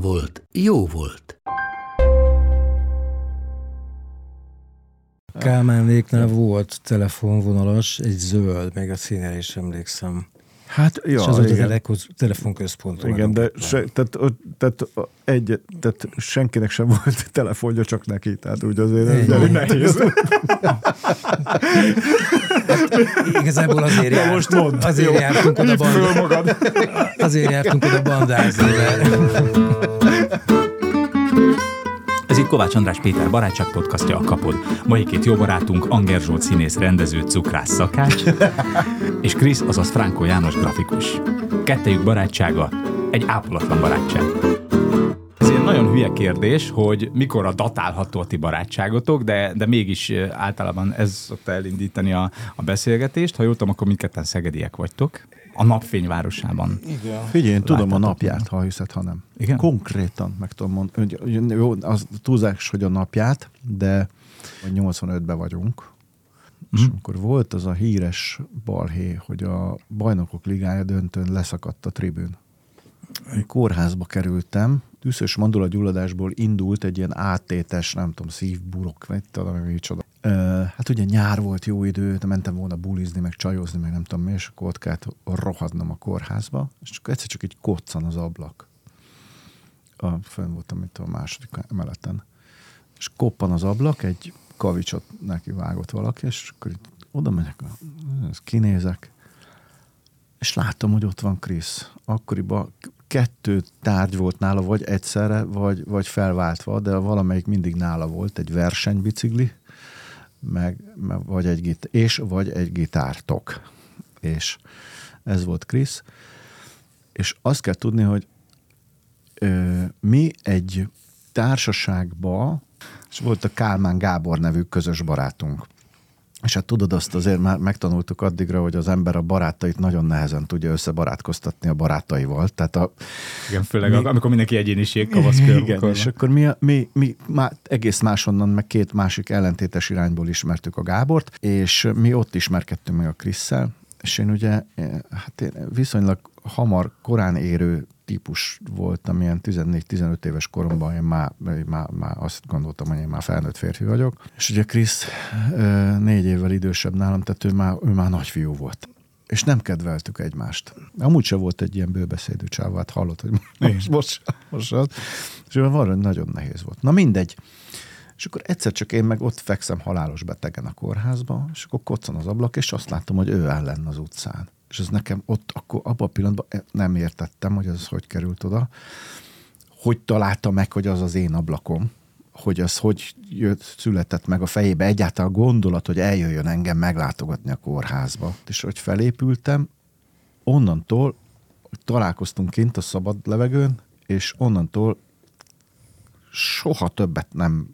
volt. Jó volt. Kálmánéknál volt telefonvonalas, egy zöld, még a színére is emlékszem. Hát, ja, és az volt az telefonközponton. Igen, de tehát senkinek sem volt telefonja, csak neki. Tehát úgy azért nem nehéz. Igazából azért jártunk oda bandázni. Ez itt Kovács András Péter barátság podcastja, a Kapod. Mai két jó barátunk, Anger Zsolt színész, rendező, cukrász, szakács, és Krisz, azaz Frankó János grafikus. Kettejük barátsága egy ápolatlan barátság. Ez egy nagyon hülye kérdés, hogy mikorra datálható a ti barátságotok, de mégis általában ez szokta elindítani a beszélgetést. Ha jól tudom, akkor mindketten szegediek vagytok. A napfény városában. Figyelj, én tudom a napját, ha hiszed, ha nem. Igen? Konkrétan meg tudom mondani. Jó, az túlzás, hogy a napját, de 85-ben vagyunk. És amikor volt az a híres balhé, hogy a Bajnokok Ligája döntőn leszakadt a tribűn. Kórházba kerültem, tűzös mandulagyulladásból indult egy ilyen áttétes, nem tudom, szívburok, vagy talán micsoda. Hát ugye nyár volt, jó idő, mentem volna bulizni, meg csajozni, meg nem tudom mi, és akkor ott kellett rohadnom a kórházba, és csak egyszer csak így koccan az ablak. Fönn voltam itt a második emeleten. És koppan az ablak, egy kavicsot neki vágott valaki, és akkor oda megyek, kinézek, és láttam, hogy ott van Krisz. Akkoriban 2 tárgy volt nála, vagy egyszerre, vagy felváltva, de valamelyik mindig nála volt, egy versenybicikli, vagy egy gitártok. És ez volt Krisz. És azt kell tudni, hogy mi egy társaságban, és volt a Kálmán Gábor nevű közös barátunk. És hát tudod, azt azért már megtanultuk addigra, hogy az ember a barátait nagyon nehezen tudja összebarátkoztatni a barátaival. Tehát igen, főleg amikor mindenki egyéniség kavasz körül. És akkor mi már egész máshonnan, meg 2 másik ellentétes irányból ismertük a Gábort, és mi ott ismerkedtünk meg a Krisszel, és én viszonylag hamar, korán érő típus voltam, ilyen 14-15 éves koromban, én már azt gondoltam, hogy én már felnőtt férfi vagyok. És ugye Krisz 4 évvel idősebb nálam, tehát ő már nagyfiú volt. És nem kedveltük egymást. Amúgy sem volt egy ilyen bőbeszédű csávó, hát hallott, hogy most. És valami nagyon nehéz volt. Na mindegy. És akkor egyszer csak én meg ott fekszem halálos betegen a kórházba, és akkor koccan az ablak, és azt látom, hogy ő áll lenn az utcán. És ez nekem ott, akkor abban a pillanatban nem értettem, hogy ez hogy került oda, hogy találta meg, hogy az az én ablakom, hogy az hogy született meg a fejébe egyáltalán a gondolat, hogy eljöjjön engem meglátogatni a kórházba. És hogy felépültem, onnantól találkoztunk kint a szabad levegőn, és onnantól soha többet nem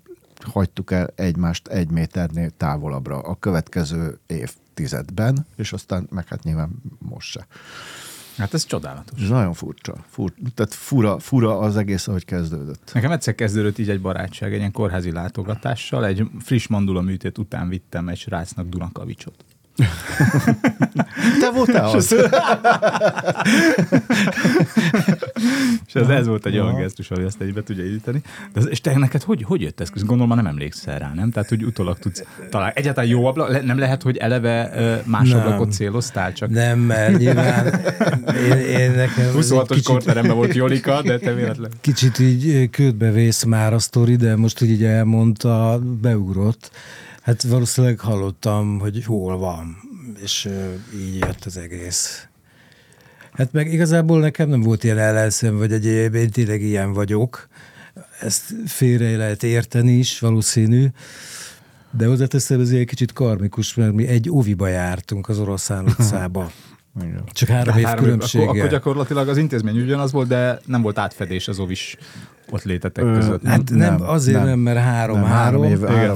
hagytuk el egymást 1 méternél távolabbra a következő évtizedben, és aztán meg hát nyilván most se. Hát ez csodálatos. És nagyon fura az egész, ahogy kezdődött. Nekem egyszer kezdődött így egy barátság, egy ilyen kórházi látogatással, egy friss mandula műtét után vittem egy srácnak Dunakavicsot. Te voltál az? És ez volt egy olyan gesztus, ahogy ezt egybe tudja írítani. És te neked hogy jött ez? Gondolom már nem emlékszel rá, nem? Tehát, hogy utólag tudsz találni. Egyáltalán jó ablak, nem lehet, hogy eleve más ablakot céloztál? Csak... Nem, mert nyilván én nekem... 26-os kicsit... korteremben volt Jolika, de te véletlen. Kicsit így ködbe vész már a sztori, de most így elmondta, beugrott. Hát valószínűleg hallottam, hogy hol van, és így jött az egész. Hát meg igazából nekem nem volt ilyen ellenszem, vagy egyéb, én tényleg ilyen vagyok. Ezt félre lehet érteni is, valószínű. De hozzáteszem, ez egy kicsit karmikus, mert mi egy óviba jártunk az Oroszlán utcába. Igen. Csak 3 év különbséggel. Akkor gyakorlatilag az intézmény ugyanaz volt, de nem volt átfedés az óvis ott létetek között. Hát nem, azért nem, mert 3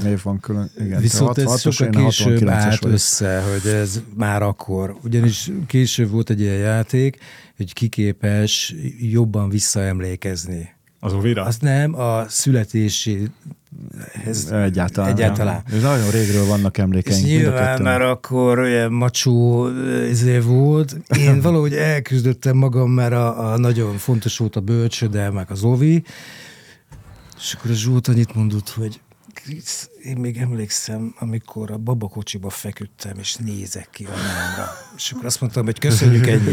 év van külön. Igen, viszont ez sokkal később állt össze, hogy ez már akkor. Ugyanis később volt egy ilyen játék, hogy kiképes jobban visszaemlékezni. Az óvira? Az nem, a születési Egyáltalán. Ez nagyon régről vannak emlékeink. És nyilván már akkor olyan macsó volt. Én valahogy elküzdöttem magam, mert a nagyon fontos volt a bölcsödelmek, az ovi. És akkor a Zsolt annyit mondott, hogy én még emlékszem, amikor a babakocsiba feküdtem, és nézek ki a námra. És akkor azt mondtam, hogy köszönjük ennyi.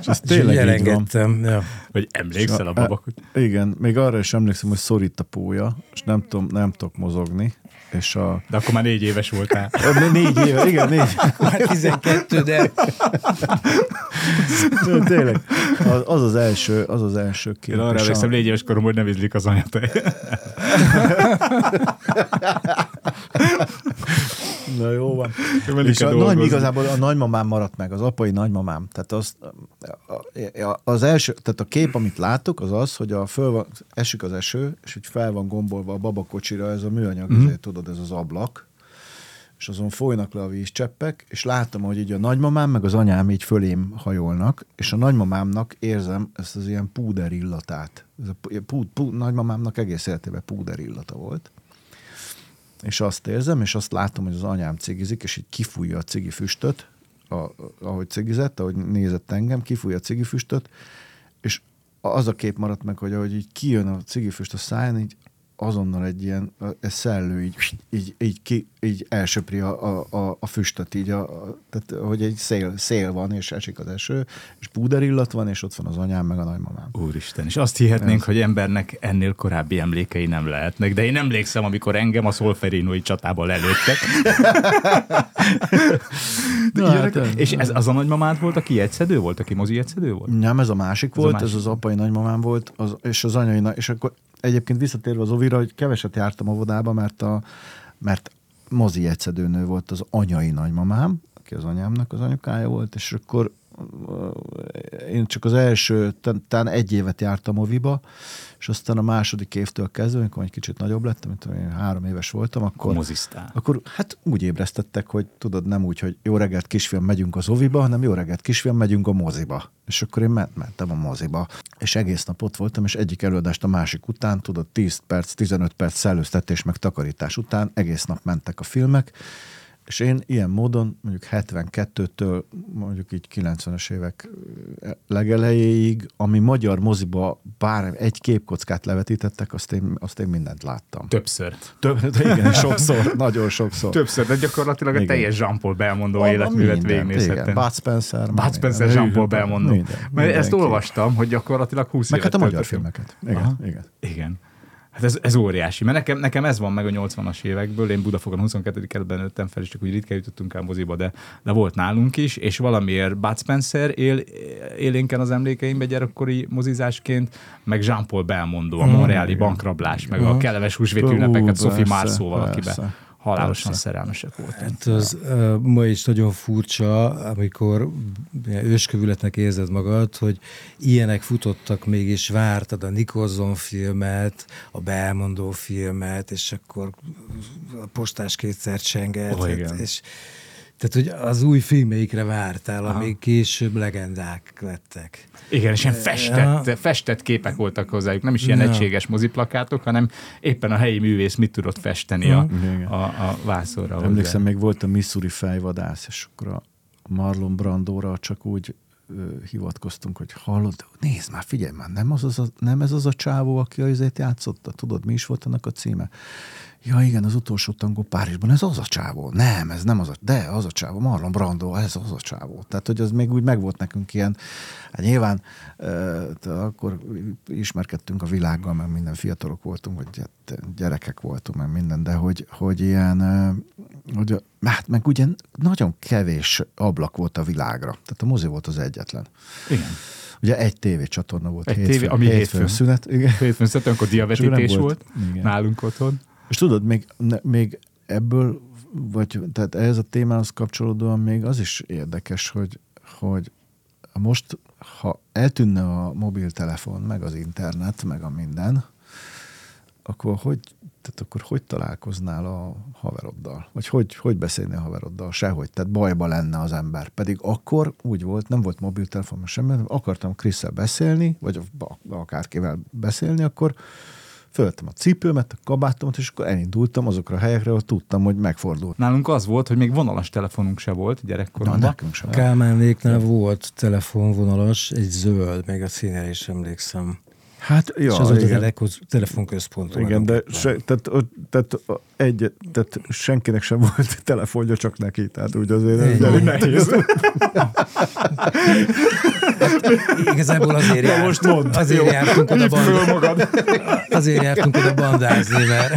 És ezt tényleg elengedtem. Ja. Hogy emlékszel a babakocsiba? Igen, még arra is emlékszem, hogy szorít a pója, és nem tudok mozogni. És de akkor már 4 éves voltál. 4 éve, igen, 4. Már 12, de... Tényleg, az első kép. Én arra emlékszem, 4 éves korom, hogy nem ízlik az anyat. Na jó van. És igazából a nagymamám maradt meg, az apai nagymamám. Tehát az első, tehát a kép, amit láttuk, az az, hogy esik az eső, és hogy fel van gombolva a babakocsira, ez a műanyag, azért tudod, ez az ablak, és azon folynak le a vízcseppek, és látom, hogy így a nagymamám meg az anyám így fölém hajolnak, és a nagymamámnak érzem ezt az ilyen púder illatát. Ez a nagymamámnak egész életében púder illata volt. És azt érzem, és azt látom, hogy az anyám cigizik, és így kifújja a cigifüstöt, ahogy cigizett, ahogy nézett engem, kifújja a cigifüstöt, és az a kép maradt meg, hogy ahogy így kijön a cigifüst a száján, így azonnal egy ilyen szellő így elsöpri a füstöt, így tehát, hogy egy szél van, és esik az eső, és púderillat van, és ott van az anyám, meg a nagymamám. Úristen, és azt hihetnénk, hogy embernek ennél korábbi emlékei nem lehetnek, de én emlékszem, amikor engem a szolferinói csatában lelőttek. És ez az a nagymamád volt, aki jegyszedő volt, aki mozi jegyszedő volt? Nem, ez a másik volt, ez az apai nagymamám volt, és az anyai, és akkor egyébként visszatérve az óvira, hogy keveset jártam óvodába, mert mozi jegyszedőnő volt az anyai nagymamám, aki az anyámnak az anyukája volt, és akkor én csak az első, talán 1 évet jártam oviba, és aztán a második évtől kezdve, amikor egy kicsit nagyobb lettem, mint én 3 éves voltam, akkor hát úgy ébresztettek, hogy tudod, nem úgy, hogy jó reggelt kisfiam, megyünk az oviba, hanem jó reggelt kisfiam, megyünk a moziba. És akkor én mentem a moziba, és egész nap ott voltam, és egyik előadást a másik után, tudod, 10 perc, 15 perc szellőztetés meg takarítás után egész nap mentek a filmek, és én ilyen módon mondjuk 72-től mondjuk így 90-es évek legelejéig, ami magyar moziba bár egy képkockát levetítettek, azt én mindent láttam. Többször. Igen, sokszor, nagyon sokszor. Többször, de gyakorlatilag igen. A teljes Jean-Paul Belmondo életművet végignézhettem. Igen, Bud Spencer, Jean-Paul Belmondo. Mert ezt olvastam, hogy gyakorlatilag 20 évet. Meg hát a magyar filmeket. Igen. Hát ez óriási, mert nekem ez van meg a 80-as évekből, én Budafogon 22. kerületben nőttem fel, és csak úgy ritkán jutottunk el moziba, de volt nálunk is, és valamiért Bud Spencer élénken az emlékeimbe gyerekkori mozizásként, meg Jean-Paul Belmondo, a montreali bankrablás, meg a kellemes húsvéti ünnepeket Sophie Marceau valakiben. Halálosan szerelmesek voltunk. Hát az ma is nagyon furcsa, amikor őskövületnek érzed magad, hogy ilyenek futottak, mégis vártad a Nicholson filmet, a Belmondo filmet, és akkor a postás kétszer csengett. Tehát, hogy az új filmeikre vártál, amik később legendák lettek. Igen, és ilyen festett képek voltak hozzájuk. Nem is ilyen egységes moziplakátok, hanem éppen a helyi művész mit tudott festeni a vászorra. Emlékszem, még volt a Missouri fejvadász, és akkor a Marlon Brandóra csak úgy hivatkoztunk, hogy hallod, nézd már, figyelj már, nem ez az a csávó, aki azért játszotta, tudod, mi is volt annak a címe? Ja igen, az utolsó tangó Párizsban, ez az a csávó. Nem, ez nem az a, de az a csávó, Marlon Brando, ez az a csávó. Tehát, hogy az még úgy megvolt nekünk ilyen, hát nyilván akkor ismerkedtünk a világgal, mert minden fiatalok voltunk, vagy gyerekek voltunk, meg minden, de hogy ilyen, hogy hát meg ugye nagyon kevés ablak volt a világra. Tehát a mozi volt az egyetlen. Igen. Ugye egy tévécsatorna volt. Hétfőn szünet. Igen. Hétfőn szünet, amikor diavetítés volt nálunk otthon. És tudod, még ebből, vagy tehát ehhez a témához kapcsolódóan még az is érdekes, hogy, hogy most, ha eltűnne a mobiltelefon, meg az internet, meg a minden, akkor hogy találkoznál a haveroddal? Vagy hogy beszélnél a haveroddal? Sehogy, tehát bajba lenne az ember. Pedig akkor úgy volt, nem volt mobiltelefon, semmi, akartam Krisszel beszélni, vagy akárkivel beszélni, akkor föltem a cipőmet, a kabátomat, és akkor elindultam azokra a helyekre, ahol tudtam, hogy megfordult. Nálunk az volt, hogy még vonalas telefonunk se volt gyerekkoromban. Na, nekünk sem. Kálmánnéknál volt telefonvonalas, egy zöld, még a színére is emlékszem. Hát, ja, és az volt az telefonközponton. Igen, de tehát senkinek sem volt telefonja, csak neki. Tehát úgy azért nem nehéz. Igazából azért jártunk oda bandázni. Azért jártunk oda bandázni, mert...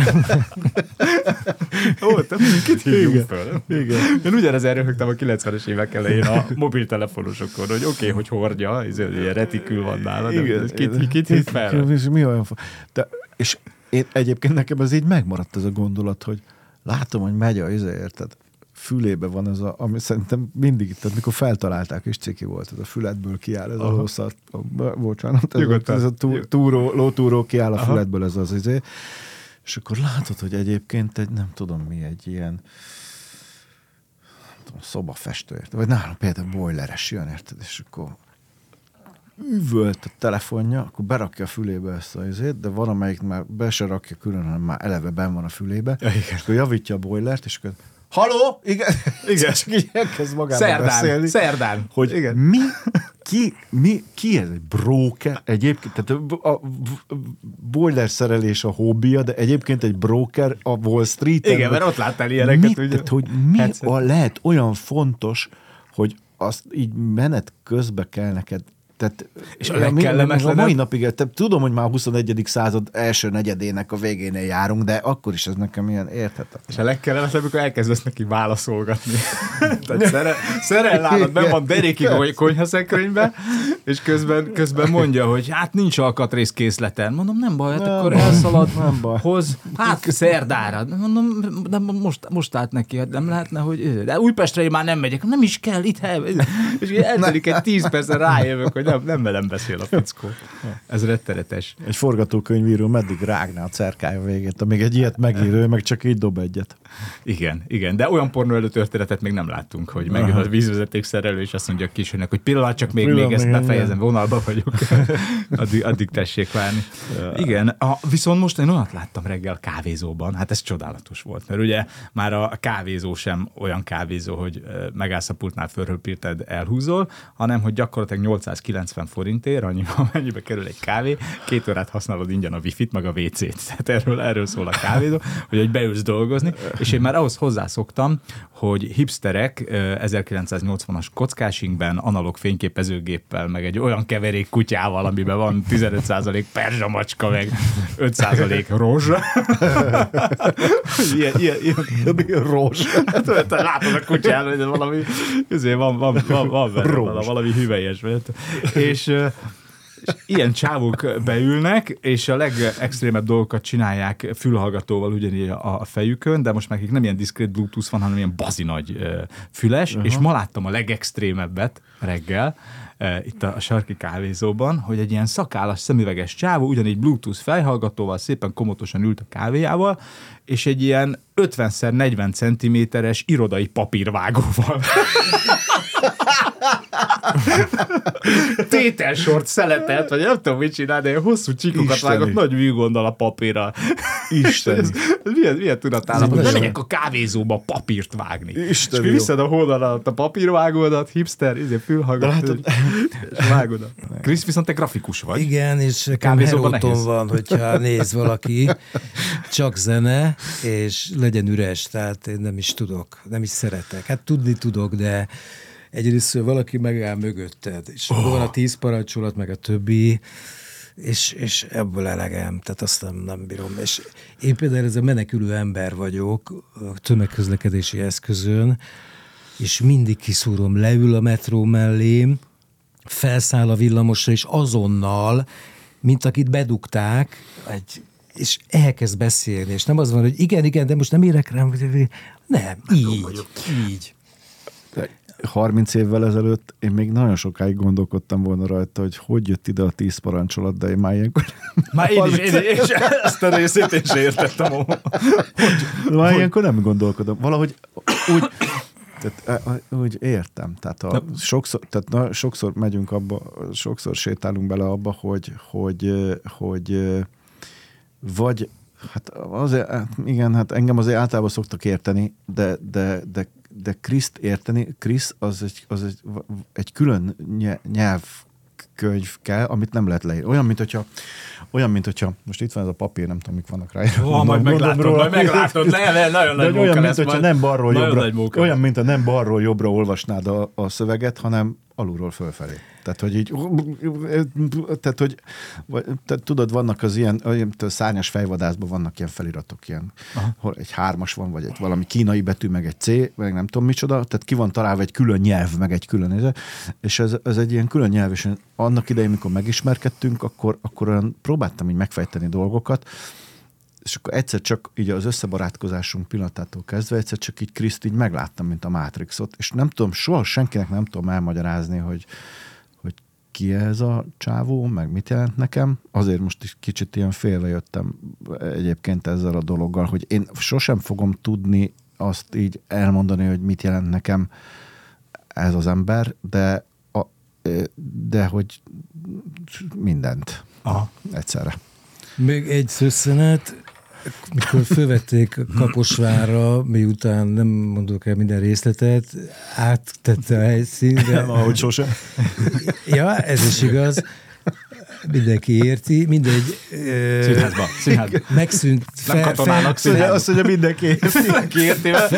Ó, te kit hívjuk föl? Igen. Én ugyanaz röhögtem a 90-es évek elején a mobiltelefonosokon, hogy oké, hogy hordja, ilyen retikül van nála, de kit hív fel? Mi olyan... És én egyébként nekem ez így megmaradt ez a gondolat, hogy látom, hogy megy a érted? Fülébe van ez a, ami szerintem mindig itt, mikor feltalálták, és ciki volt, ez a fületből kiáll, ez a hosszat, bocsánat, ez a lótúró kiáll a fületből, ez az izé. És akkor látod, hogy egyébként egy, nem tudom mi, egy ilyen nem tudom, szobafestőért, vagy nálam például boileres jön, érted, és akkor üvölt a telefonja, akkor berakja a fülébe ezt a izét, de van, amelyik már be se rakja külön, hanem már eleve benn van a fülébe, ja, és akkor javítja a boilert, és akkor haló? Igen. Csak így elkezd magába beszélni. Szerdán. Hogy igen. Ki ez? Egy broker? Egyébként, tehát a boiler szerelés a hobbija, de egyébként egy broker a Wall Street-en. Igen, mert ott láttál ilyeneket. Tehát, hogy mi lehet olyan fontos, hogy azt így menet közbe kell neked. Tehát, és a legkellemetlenebb. A mai napig, tudom, hogy már a 21. század első negyedének a végénél járunk, de akkor is ez nekem ilyen érthetetlen. És a legkellemetlenebb, amikor elkezdesz neki válaszolgatni. Tehát szerellámat, be van Derrickig a konyhaszekrénybe, és közben mondja, hogy hát nincs alkatrész készleten. Mondom, nem baj, hát akkor elszalad, hoz, hát szerdára. Mondom, de most állt neki, hát nem lehetne, hogy de Újpestre már nem megyek. Nem is kell, itt hely. És eltelik egy 10 percen, rájövök, hogy nem velem beszél a fickó. Ez rettenetes. Egy forgatókönyvíró meddig rágná a cerkája végét, amíg egy ilyet megírő, meg csak így dob egyet. Igen, de olyan pornó előtörténetet még nem láttunk, hogy megjön a vízvezeték szerelő, és azt mondja a kisőnek, hogy pillanat, csak még ezt befejezem, vonalba vagyok. Addig tessék várni. Igen, viszont most én olyat láttam reggel kávézóban, hát ez csodálatos volt, mert ugye már a kávézó sem olyan kávézó, hogy megállsz a pultnál, fölhöpíted, elhúzol, hanem hogy gyakorlatilag 890 forintért, amennyibe kerül egy kávé, 2 órát használod ingyen a wifi-t, meg a WC-t. Tehát erről szól a kávézó, hogy beülsz dolgozni, és én már ahhoz hozzászoktam, hogy hipsterek 1980-as kockásinkben, analóg fényképezőgéppel, meg egy olyan keverék kutyával, amiben van 15% perzsamacska, meg 5% rozs. ilyen rozs. Látod a kutyán, hogy valami van hüvelyes. És ilyen csávok beülnek, és a legextrémebb dolgokat csinálják fülhallgatóval ugyanígy a fejükön, de most már nem ilyen diszkrét Bluetooth van, hanem ilyen bazinagy füles, és ma láttam a legextrémebbet reggel, itt a sarki kávézóban, hogy egy ilyen szakállas, szemüveges csávó, ugyanígy Bluetooth fejhallgatóval szépen komotosan ült a kávéjával, és egy ilyen 50x40 centiméteres irodai papírvágóval. Tételsort szeletelt, vagy nem tudom, mit csinál, de hosszú csíkokat Isteni. Vágott, nagy műgonddal a papírra. Isten. Milyen tudatállapot? Nem megyek a kávézóba papírt vágni. Isteni. És viszed a hónal alatt a papírvágódat, hipster, fülhallgató, és vágodat. Krisz, viszont te grafikus vagy. Igen, és kávézóban van, hogyha néz valaki, csak zene, és legyen üres, tehát én nem is tudok, nem is szeretek. Hát tudni tudok, de egyrészt valaki megáll mögötted, és akkor van a 10 parancsolat, meg a többi, és ebből elegem, tehát azt nem bírom. És én például ez a menekülő ember vagyok a tömegközlekedési eszközön, és mindig kiszúrom, leül a metró mellém, felszáll a villamosra, és azonnal, mint akit bedugták, és elkezd beszélni, és nem az van, hogy igen, de most nem érek rám, nem, így. 30 évvel ezelőtt én még nagyon sokáig gondolkodtam volna rajta, hogy hogy jött ide a 10 parancsolat, de én már ilyenkor... Már én is ezt a részét én sem értettem. Már ilyenkor nem gondolkodom. Valahogy úgy... Tehát, úgy értem. Tehát, sokszor megyünk abba, sokszor sétálunk bele abba, hogy vagy, hát azért, igen, hát engem azért általában szoktak érteni, de Kriszt érteni, Krisz az egy külön nyelvkönyv kell, amit nem lehet leírni. Olyan, mint hogyha, most itt van ez a papír, nem tudom, mik vannak rá. Majd meglátod, nagyon nagy munka olyan, lesz mint, majd. Olyan, mint a nem balról jobbra olvasnád a szöveget, hanem alulról fölfelé. Tehát, tudod, vannak az ilyen szárnyas fejvadászban vannak ilyen feliratok, ilyen, hol egy 3-as van, vagy egy valami kínai betű, meg egy C, meg nem tudom micsoda, tehát ki van találva egy külön nyelv, meg egy külön, és ez egy ilyen külön nyelv, és annak idején, mikor megismerkedtünk, akkor olyan próbáltam így megfejteni dolgokat, és akkor egyszer csak így az összebarátkozásunk pillanatától kezdve, egyszer csak így Kriszt így megláttam, mint a Matrixot, és nem tudom, soha senkinek nem tudom elmagyarázni, hogy ki ez a csávó, meg mit jelent nekem. Azért most is kicsit ilyen félve jöttem egyébként ezzel a dologgal, hogy én sosem fogom tudni azt így elmondani, hogy mit jelent nekem ez az ember, de hogy mindent. Aha. Egyszerre. Még egy szösszenet, mikor fölvették Kaposvárra, miután nem mondok el minden részletet, áttette a helyszínre. Nem, ahogy sosem. Ja, ez is igaz. Mindenki érti, mindegy. Színházban. Megszűnt. Nem katonának színházban. Azt mondja, mindenki érti. Mindenki érti, mert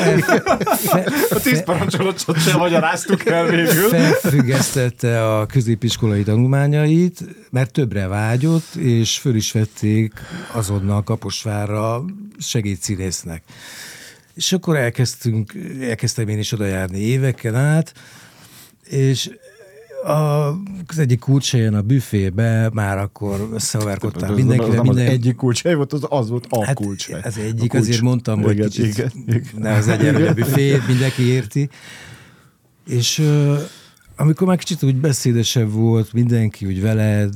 a 10 parancsolatot sem magyaráztuk el végül. Felfüggesztette a középiskolai tanulmányait, mert többre vágyott, és föl is vették azonnal Kaposvárra segédszínésznek. És akkor elkezdtem én is oda járni éveken át, és az egyik kulcshelyen a büfébe már akkor összeverkodtál mindenkivel. Az egyik kulcshely volt, az volt a hát kulcshely. Ez egyik, kulcs. Azért mondtam, igen, hogy kicsit igen. Ne az egyenlő a büfé, mindenki érti. És amikor már kicsit úgy beszédesebb volt mindenki, úgy veled,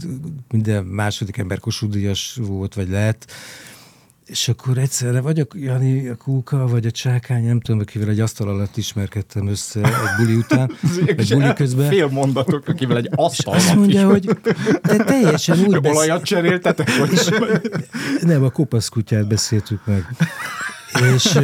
minden második ember Kossuth Díjas volt, vagy lett, és akkor egyszerre vagy a Jani, a Kúka, vagy a Csákány, nem tudom, akivel egy asztal alatt ismerkedtem össze egy buli után, egy buli közben. Fél mondatok, akivel egy asztal alatt azt mondja, hogy te teljesen úgy beszél. Olajat cseréltetek? Nem, a kopaszkutyát beszéltük meg. És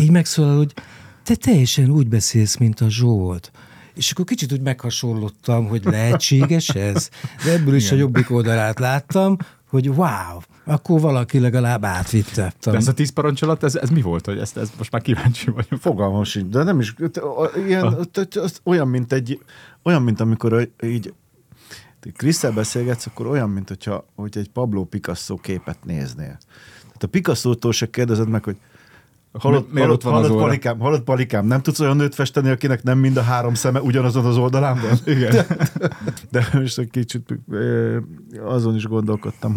így megszólal, hogy te teljesen úgy beszélsz, mint a Zsolt. És akkor kicsit úgy meghasonlottam, hogy lehetséges ez? De ebből is igen. A jobbik oldalát láttam, hogy wow, akkor valaki legalább átvitte. De ez a 10 parancsolat, ez mi volt? Hogy ezt most már kíváncsi vagyok. Fogalmam sincs, de nem is. Olyan, mint amikor így Krisszel beszélgetsz, akkor olyan, mint hogy egy Pablo Picasso képet néznél. Tehát a Picasso-tól se kérdezed meg, hogy Halott palikám, nem tudsz olyan nőt festeni, akinek nem mind a 3 szeme ugyanazon az oldalán van? Igen. De most egy kicsit azon is gondolkodtam,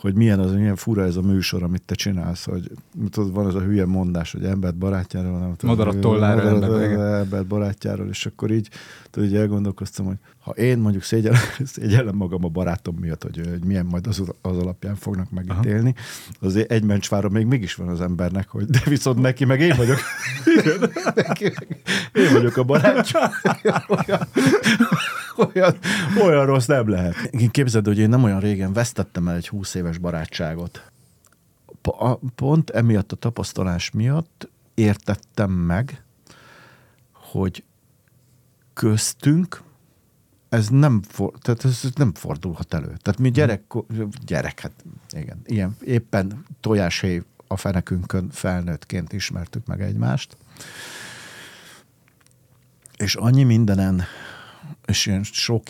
hogy milyen fura ez a műsor, amit te csinálsz, hogy tudod, van ez a hülye mondás, hogy embert barátjáról, nem tudom. Madarat tolláról. Embert barátjáról, és akkor így, tudod, elgondolkoztam, hogy ha én mondjuk szégyellem magam a barátom miatt, hogy milyen majd az alapján fognak megítélni, azért egy mencsvára mégis van az embernek, hogy de viszont neki meg én vagyok. Én vagyok a barátja. Olyan rossz nem lehet. Képzeld, hogy én nem olyan régen vesztettem el egy 20 éves barátságot. Pont emiatt a tapasztalás miatt értettem meg, hogy köztünk ez nem fordulhat elő. Tehát mi igen, éppen tojáshéj a fenekünkön felnőttként ismertük meg egymást. És annyi mindenen, és ilyen sok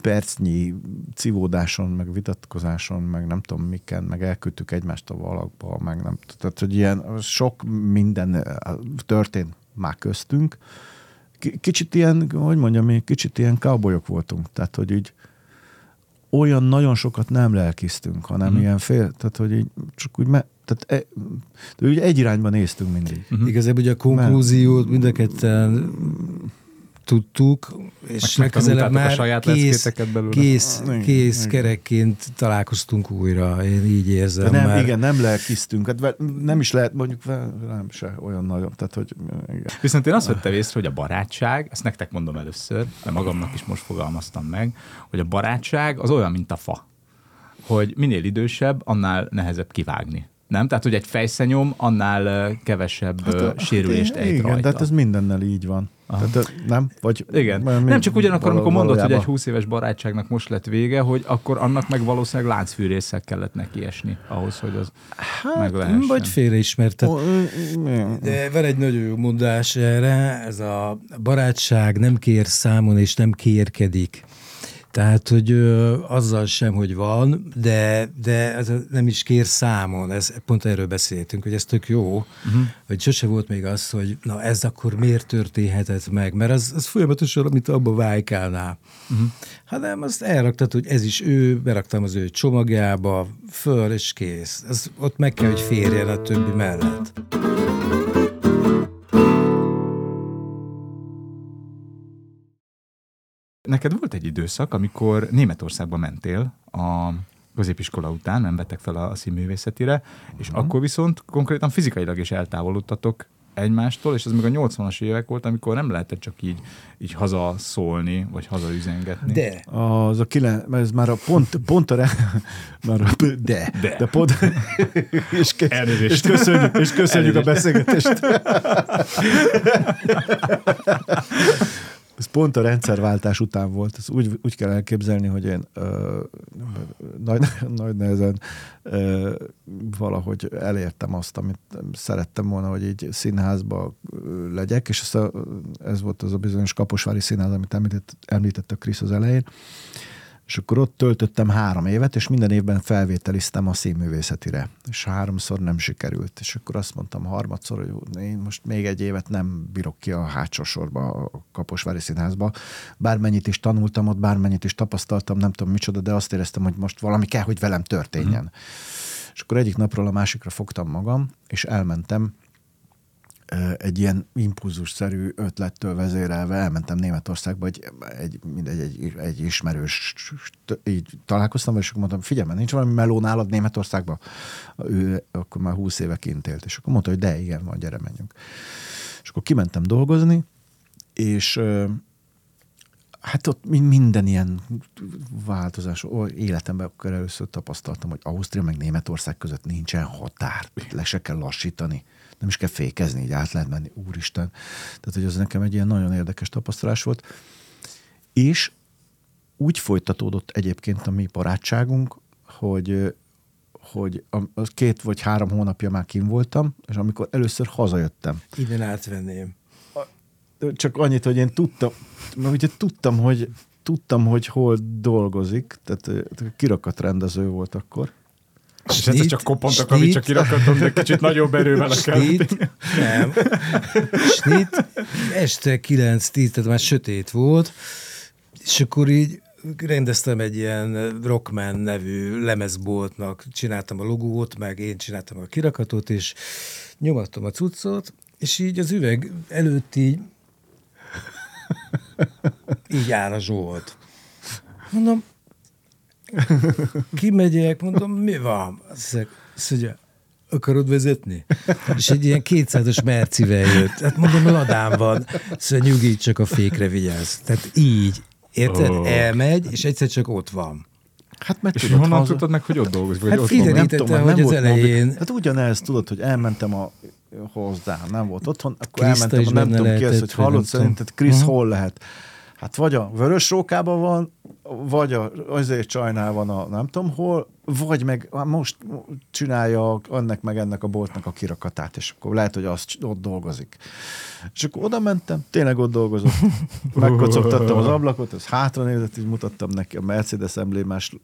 percnyi civódáson, meg vitatkozáson, meg nem tudom miken, meg elküldtük egymást a valakba, meg nem tudom. Tehát, hogy ilyen sok minden történt már köztünk. Kicsit ilyen cowboyok voltunk. Tehát, hogy így olyan nagyon sokat nem lelkisztünk, hanem ilyen fél, tehát hogy így csak úgy tehát ugye egy irányba néztünk mindig. Igazából ugye a konklúziót mind a ketten tudtuk, és legközelebb már kész kerekként találkoztunk újra. Én így érzem. De nem, már. Igen, nem lelkisztünk. Hát nem is lehet, mondjuk nem se olyan nagyobb. Tehát, hogy, igen. Viszont én azt vettem észre, hogy a barátság, ezt nektek mondom először, de magamnak is most fogalmaztam meg, hogy a barátság az olyan, mint a fa. Hogy minél idősebb, annál nehezebb kivágni. Nem? Tehát, hogy egy fejszenyom, annál kevesebb sérülést ejt rajta. Igen, de hát ez mindennel így van. Tehát, nem? Vagy igen. Nem csak ugyanakkor, amikor mondod, hogy egy 20 éves barátságnak most lett vége, hogy akkor annak meg valószínűleg láncfűrészsel kellett neki esni ahhoz, hogy az meg lehessen. Vagy félreismertet. De van egy nagyon jó mondás erre, ez a barátság nem kér számon és nem kérkedik. Tehát, hogy azzal sem, hogy van, de ez nem is kér számon. Ez, pont erről beszéltünk, hogy ez tök jó, hogy sose volt még az, hogy na ez akkor miért történhetett meg, mert az folyamatosan, amit abba vájkálnál. Hanem azt elraktad, hogy ez is ő, beraktam az ő csomagjába, föl és kész. Ez, ott meg kell, hogy férjen a többi mellett. Neked volt egy időszak, amikor Németországba mentél a középiskola után, nem vettek fel a színművészetire, és akkor viszont konkrétan fizikailag is eltávolodtatok egymástól, és ez még a 80-as évek volt, amikor nem lehetett csak így hazaszólni, vagy hazaüzengetni. De. Ez már a pont a... De pont... És köszönjük a beszélgetést. Ez pont a rendszerváltás után volt. Ez úgy kell elképzelni, hogy én nagy nehezen valahogy elértem azt, amit szerettem volna, hogy így színházba legyek, és ez volt az a bizonyos kaposvári színház, amit említett a Krisz az elején. És akkor ott töltöttem 3 évet, és minden évben felvételiztem a színművészetire. És 3-szor nem sikerült. És akkor azt mondtam 3-szor, hogy én most még egy évet nem bírok ki a hátsó sorba, a Kaposvári Színházba. Bármennyit is tanultam ott, bármennyit is tapasztaltam, nem tudom micsoda, de azt éreztem, hogy most valami kell, hogy velem történjen. És akkor egyik napról a másikra fogtam magam, és elmentem egy ilyen impulzusszerű ötlettől vezérelve elmentem Németországba, hogy egy ismerős így találkoztam, és akkor mondtam, figyelj, mert nincs valami meló nálad Németországban? Ő akkor már 20 éve kint élt, és akkor mondta, hogy de igen, van, gyere, menjünk. És akkor kimentem dolgozni, és hát ott minden ilyen változás, életemben akkor először tapasztaltam, hogy Ausztria meg Németország között nincsen határ, le se kell lassítani. Nem is kell fékezni, így át lehet menni, úristen. Tehát, hogy ez nekem egy ilyen nagyon érdekes tapasztalás volt. És úgy folytatódott egyébként a mi barátságunk, hogy 2 vagy 3 hónapja már kint voltam, és amikor először hazajöttem. Innen átvenném. Csak annyit, hogy én tudtam, hogy hol dolgozik, tehát kirakatrendező volt akkor. És ezt csak koppantak, amit csak kirakadtam, de kicsit nagyobb erővel a kellett. Nem. Snit, este 9, 10, tehát már sötét volt, és akkor így rendeztem egy ilyen Rockman nevű lemezboltnak, csináltam a logót, meg én csináltam a kirakatot, és nyomattam a cuccot, és így az üveg előtt így áll a Zsolt. Mondom, kimegyek, mondom, mi van? Azt mondja, akarod vezetni? És egy ilyen 200-as Mercivel jött. Hát mondom, ladám van. Szóval nyugodj, csak a fékre vigyázz. Tehát így, érted? Elmegy, és egyszer csak ott van. Hát meg és tudod, honnan tudtad meg, hogy ott dolgozik? Hát kiderítettem, hogy az elején... Hát ugyanez, tudod, hogy elmentem hozzá, nem volt otthon, akkor elmentem, nem tudom ki ezt, hogy hallod, szerinted Krisz hol lehet? Hát vagy a Vörös Rókában van, vagy azért Csajnál van a nem tudom hol, Vagy meg most csinálja annak meg ennek a boltnak a kirakatát, és akkor lehet, hogy azt ott dolgozik. És akkor oda mentem, tényleg ott dolgozott. Megkocogtattam az ablakot, az hátranézett, így mutattam neki a Mercedes emblémás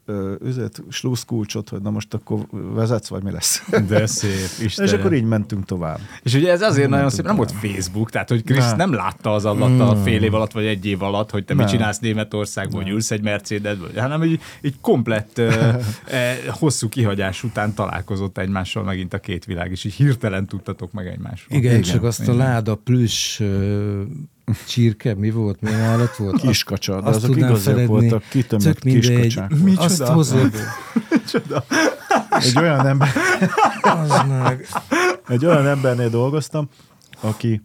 slusszkulcsot, hogy na most akkor vezetsz, vagy mi lesz? De szép, Istenem. És akkor így mentünk tovább. És ugye ez azért nagyon szép, nem volt Facebook, tehát hogy Krisz nem látta az alatt a fél év alatt, vagy egy év alatt, hogy te mit csinálsz Németországban, hogy ülsz egy Mercedesből, hanem egy komplett hosszú kihagyás után találkozott egymással megint a két világ, és így hirtelen tudtatok meg egymásról. Igen, csak azt a láda plüss csirke, mi volt, mi állat volt? Kiskacsa, de azok igazak voltak, kitömött kiskacsák. Azt hozott. Micsoda. Egy olyan embernél dolgoztam, aki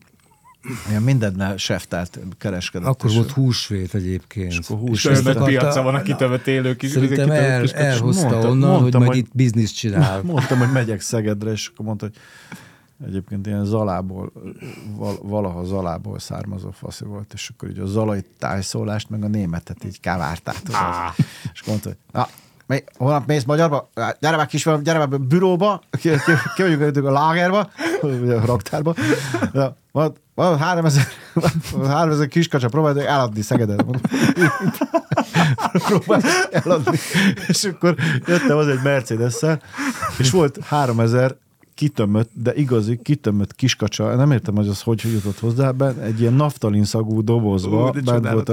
ilyen mindennel seftált, kereskedett. Akkor volt húsvét egyébként. És akkor húsvét piaca van a kitömött élő kis. Szerintem elhozta onnan, hogy majd itt biznisz csinál. Mondtam, hogy megyek Szegedre, és akkor mondta, hogy egyébként ilyen Zalából, valaha Zalából származó faszi volt, és akkor így a zalai tájszólást, meg a németet így kávártát. És mondta, hogy na, holnap mész magyarba? Gyere már kisfiam, gyere már büróba, ki vagyunk a lágerba, a raktárba. Van 3000 kiskacsa, próbálj eladni Szegeden. Próbálj eladni. És akkor jöttem az egy Mercedes-szel, és volt 3000 kitömött, de igazi kitömött kiskacsa, nem értem, hogy az hogy jutott hozzá, benne egy ilyen naftalin szagú dobozba, bent volt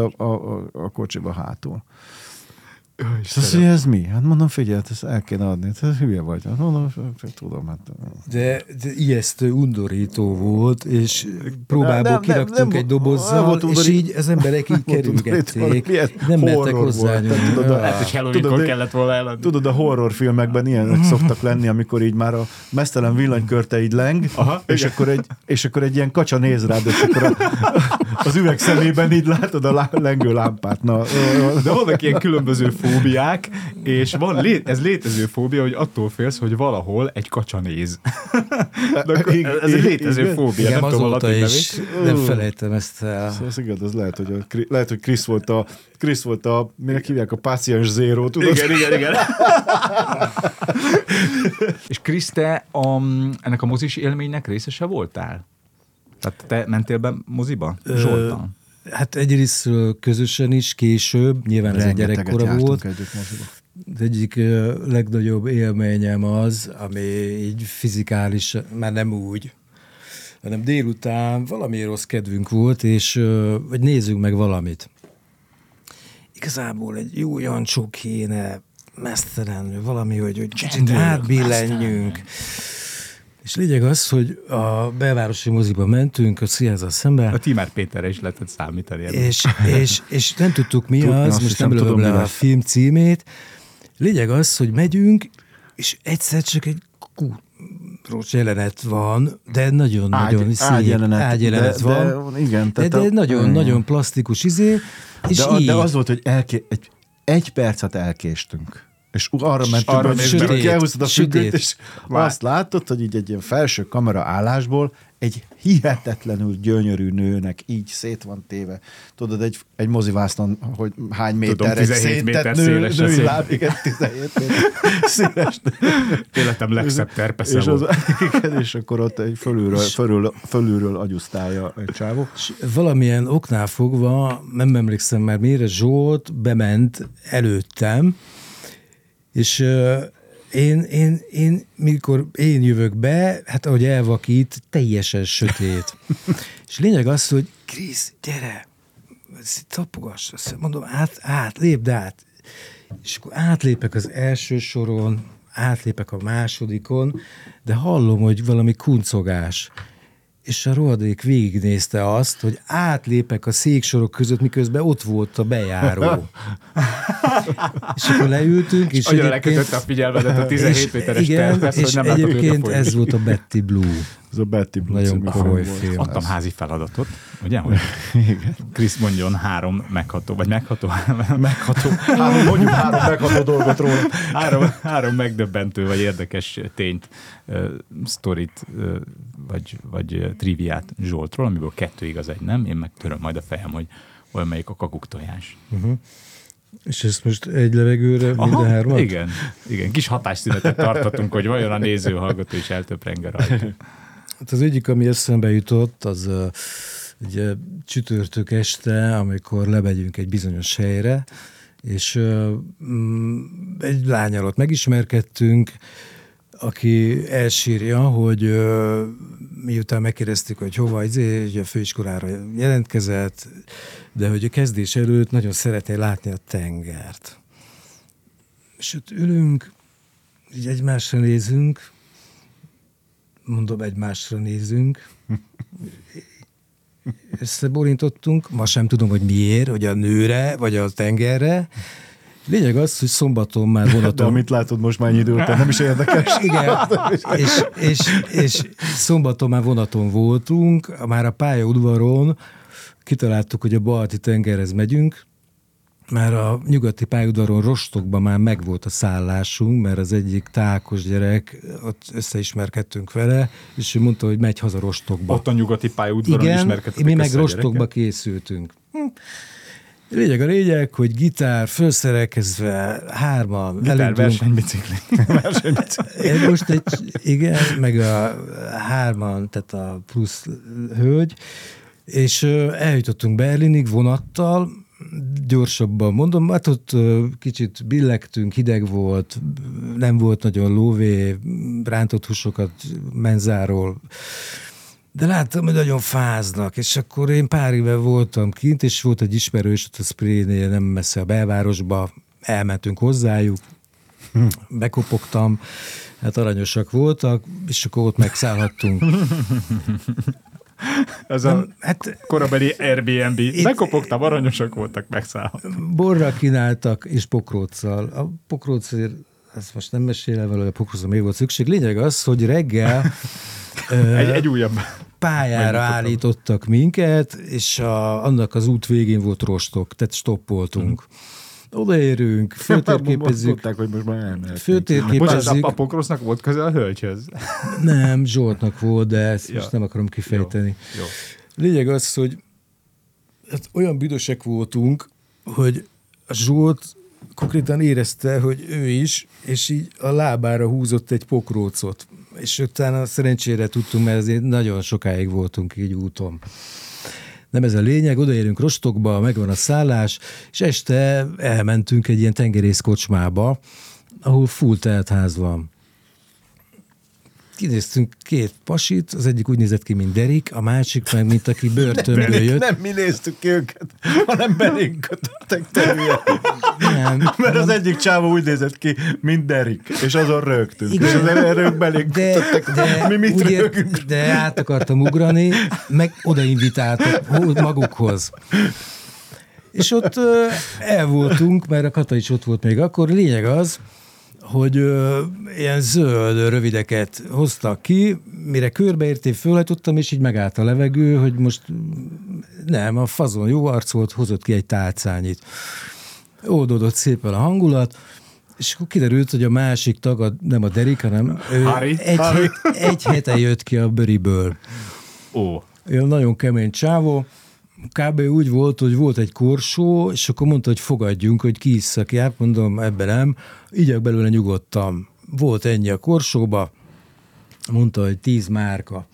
a kocsiba hátul. És azt mondja, ez mi? Hát mondom, figyelj, ezt el kéne adni. Tehát hülye vagy. Hát mondom, tudom, hát... De ijesztő, undorító volt, és próbából kiraktunk egy dobozzal, és így az emberek így kerülgették. Nem mertek hozzá. Hát, hogy Halloweenkor kellett volna eladni. Tudod, a horrorfilmekben ilyenek szoktak lenni, amikor így már a mesztelen villanykörte így leng, és akkor egy ilyen kacsa néz rád, és akkor az üveg szemében így látod a lengő lámpát. De vannak ilyen különböző fóbiák, és van ez létező fóbia, hogy attól félsz, hogy valahol egy kacsa néz. Ez egy létező fóbia. Igen, nem azóta is nem felejtem ezt el. Szóval igaz, az lehet, hogy Krisz volt a, minek hívják, a páciens zéró, tudod? Igen. És Krisz, te ennek a mozis élménynek részese voltál? Tehát te mentél be moziba? Zsoltan? Hát egyrészt közösen is, később, nyilván ez egy gyerekkora volt. Az egyik legnagyobb élményem az, ami így fizikális, már nem úgy, hanem délután valami rossz kedvünk volt, és hogy nézzünk meg valamit. Igazából egy jó jancsó kéne, mesztelenül, valami, hogy kicsit átbillenjünk. És lényeg az, hogy a belvárosi moziba mentünk, a Színházal szemben. A Timár Péterre is lehetett számítani. És nem tudtuk mi az, most nem tudom le a film címét. Lényeg az, hogy megyünk, és egyszer csak egy kurós jelenet van, de nagyon-nagyon szép ágyjelenet van. Igen, de nagyon-nagyon plastikus izé. De az volt, hogy egy percet elkéstünk. És arra mentünk, hogy elhúztad a függönyt, és azt láttad, hogy így egy ilyen felső kamera állásból egy hihetetlenül gyönyörű nőnek így szét van téve. Tudod, egy mozivásznon, hogy hány méter, egy széntett női láb, igen, 17 méter széles nő. Életem legszebb terpesze volt. És akkor ott fölülről agyusztálja egy csávó. Valamilyen oknál fogva, nem emlékszem már mire, Zsolt bement előttem, és mikor én jövök be, hát ahogy elvakít, teljesen sötét. És lényeg az, hogy Krisz, gyere, tapogass, mondom, átlépd át. És akkor átlépek az első soron, átlépek a másodikon, de hallom, hogy valami kuncogás. És a rohadék végignézte azt, hogy átlépek a széksorok között, miközben ott volt a bejáró. És akkor leültünk, és agyra lekötötte a figyelmedet a 17 méteres tervhez, hogy nem látok őt a folyosón. És egyébként ez volt a Betty Blue. Ez a Betty Blue című film volt. Adtam házi feladatot, ugye? Krisz mondjon három megható dolgot róla. Három megdöbbentő, vagy érdekes tényt, sztorit, vagy triviát Zsoltról, amiből 2 igaz, 1 nem. Én megtöröm majd a fejem, hogy olyan melyik a kakuktojás. És ezt most egy levegőre mind a hármat? Igen, igen, kis hatásszünetet tartatunk, hogy vajon a néző hallgató is eltöprenge rajta. Hát az egyik, ami eszembe jutott, az ugye csütörtök este, amikor lemegyünk egy bizonyos helyre, és egy lány alatt megismerkedtünk, aki elsírja, hogy miután megkérdeztük, hogy hova, hogy a főiskolára jelentkezett, de hogy a kezdés előtt nagyon szeretné látni a tengert. És ott ülünk, így egymásra nézünk, összeborintottunk, ma sem tudom, hogy miért, hogy a nőre, vagy a tengerre. Lényeg az, hogy szombaton már vonaton... De amit látod most már idő után, nem is érdekes. Igen, és szombaton már vonaton voltunk, már a pályaudvaron kitaláltuk, hogy a balti tengerhez megyünk, már a nyugati pályaudvaron Rostokban már megvolt a szállásunk, mert az egyik tákos gyerek, ott összeismerkedtünk vele, és ő mondta, hogy megy haza Rostokba. Ott a nyugati pályaudvaron ismerkedtünk. Igen, mi meg Rostokba készültünk. Lényeg, hogy gitár, felszerelkezve, hárman. Gitár, versenybicikli. Most egy, igen, meg a hárman, tehát a plusz hölgy, és eljutottunk Berlinig vonattal, gyorsabban mondom, hát ott kicsit billegtünk, hideg volt, nem volt nagyon lóvé, rántott húsokat menzáról, de láttam, hogy nagyon fáznak, és akkor én pár éve voltam kint, és volt egy ismerős ott a Sprénél, nem messze a belvárosba, elmentünk hozzájuk, bekopogtam, hát aranyosak voltak, és akkor ott megszállhattunk. Ez a hát, korabeli Airbnb. Bekopogtam, aranyosak voltak, megszállhattunk. Borra kínáltak, és pokróccal. A pokrócért, ezt most nem mesélem vele, hogy a pokróccal még volt szükség. Lényeg az, hogy reggel egy újabb pályára állítottak minket, és annak az út végén volt Rostok, tehát stoppoltunk. Odaérünk, főtérképezzük. Mondták, hogy most már elmehetünk. Bocsánat, a pokrosznak volt közel a hölgyhöz? Nem, Zsoltnak volt, de ezt most nem akarom kifejteni. Jó. Lényeg az, hogy hát olyan büdösek voltunk, hogy a Zsolt konkrétan érezte, hogy ő is, és így a lábára húzott egy pokrócot. És utána szerencsére tudtunk, mert azért nagyon sokáig voltunk így úton. Nem ez a lényeg, odaérünk Rostokba, megvan a szállás, és este elmentünk egy ilyen tengerész kocsmába, ahol full teltház van. Kinéztünk két pasit, az egyik úgy nézett ki, mint Derrick, a másik meg, mint aki börtönből nem, jött. Nem mi néztük ki őket, hanem belénk kötöttek terület. Nem. Mert az egyik csávó úgy nézett ki, mint Derrick, és azon rögtünk. Igen. És azon belénk kötöttek. Mi mit rögünk? De át akartam ugrani, meg odainvitáltak magukhoz. És ott el voltunk, mert a Kata is ott volt még akkor. Lényeg az, hogy ilyen zöld rövideket hoztak ki, mire körbeértél, fölhajtottam, és így megállt a levegő, hogy most nem, a fazon jó arc volt, hozott ki egy tálcányit. Oldódott szépen a hangulat, és akkor kiderült, hogy a másik tag, nem a Derrick, hanem egy hete jött ki a bőriből. Ó. Ilyen nagyon kemény csávó. Kb. Úgy volt, hogy volt egy korsó, és akkor mondta, hogy fogadjunk, hogy ki isszak jár, mondom, ebben nem, igyek belőle nyugodtan. Volt ennyi a korsóba, mondta, hogy 10 márka.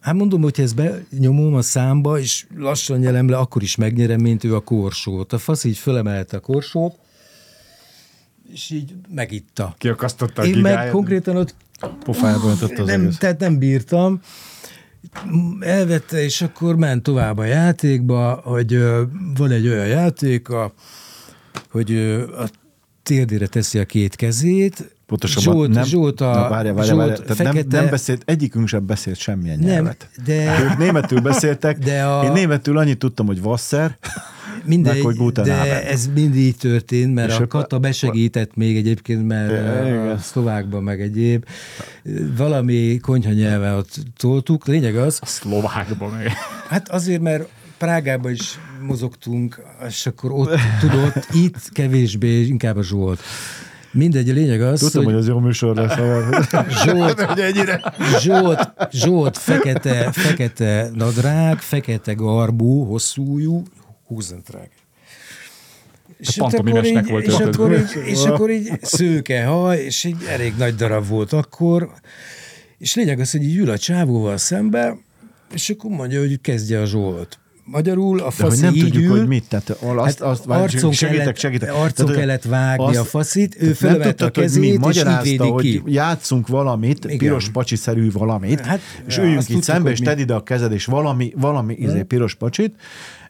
Hát mondom, hogyha ezt benyomom a számba, és lassan nyelem le, akkor is megnyerem, mint ő a korsót. A fasz így fölemelte a korsót, és így megitta. Kiakasztotta a gigáját. Én meg konkrétan ott tehát nem bírtam. Elvette, és akkor ment tovább a játékba, hogy van egy olyan játéka, hogy a térdére teszi a két kezét. Pontosan nem beszélt, egyikünk sem beszélt semmilyen nyelvet. Ők németül beszéltek, én németül annyit tudtam, hogy Wasser, mindegy, meg, de ez mindig így történt, mert és a Kata besegített még egyébként, mert a szlovákban meg egyéb. Valami konyha nyelven ott toltuk, lényeg az. A szlovákban meg. Hát azért, mert Prágában is mozogtunk, és akkor ott tudott, itt kevésbé, inkább a Zsolt. Mindegy, a lényeg az, tudtam, hogy az jó műsor lesz. Zsolt fekete nadrág, fekete garbú, hosszújú, húzentrág. pantomimesnek volt. És akkor így szőkehaj, és így elég nagy darab volt akkor, és lényeg az, hogy így ül a csávóval szembe, és akkor mondja, hogy kezdje a Zsolt. Magyarul a faszi nem így tudjuk, ül, hogy mit, tehát arcon kellett vágni azt, a faszit, ő felvette a kezét, és így védi ki. Hogy játszunk valamit, igen, piros pacsiszerű valamit, hát, és üljünk itt szembe, és tedd ide a kezed, és valami izé piros pacsit,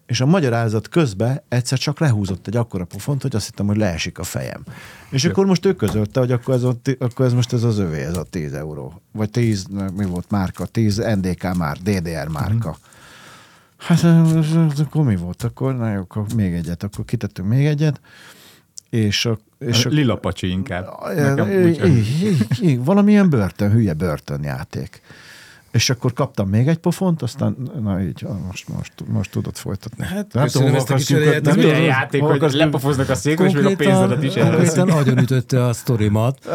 és a magyarázat közben egyszer csak lehúzott egy akkora pofont, hogy azt hittem, hogy leesik a fejem. És akkor most ő közölte, hogy akkor ez most az övé, ez a 10 euró. Vagy 10, mi volt márka? 10 NDK már, DDR márka. Mm-hmm. Hát az akkor mi volt? Akkor még egyet, akkor kitettünk még egyet, és a lila pacsi inkább. Valamilyen hülye börtönjáték. És akkor kaptam még egy pofont, aztán na így, most tudod folytatni. Hát köszönöm ezt a kis elejét. Ez milyen játék, hogy lepofoznak a székbe, és még a pénzedet is elveszik. Konkrétan agyonütötte a sztorimat.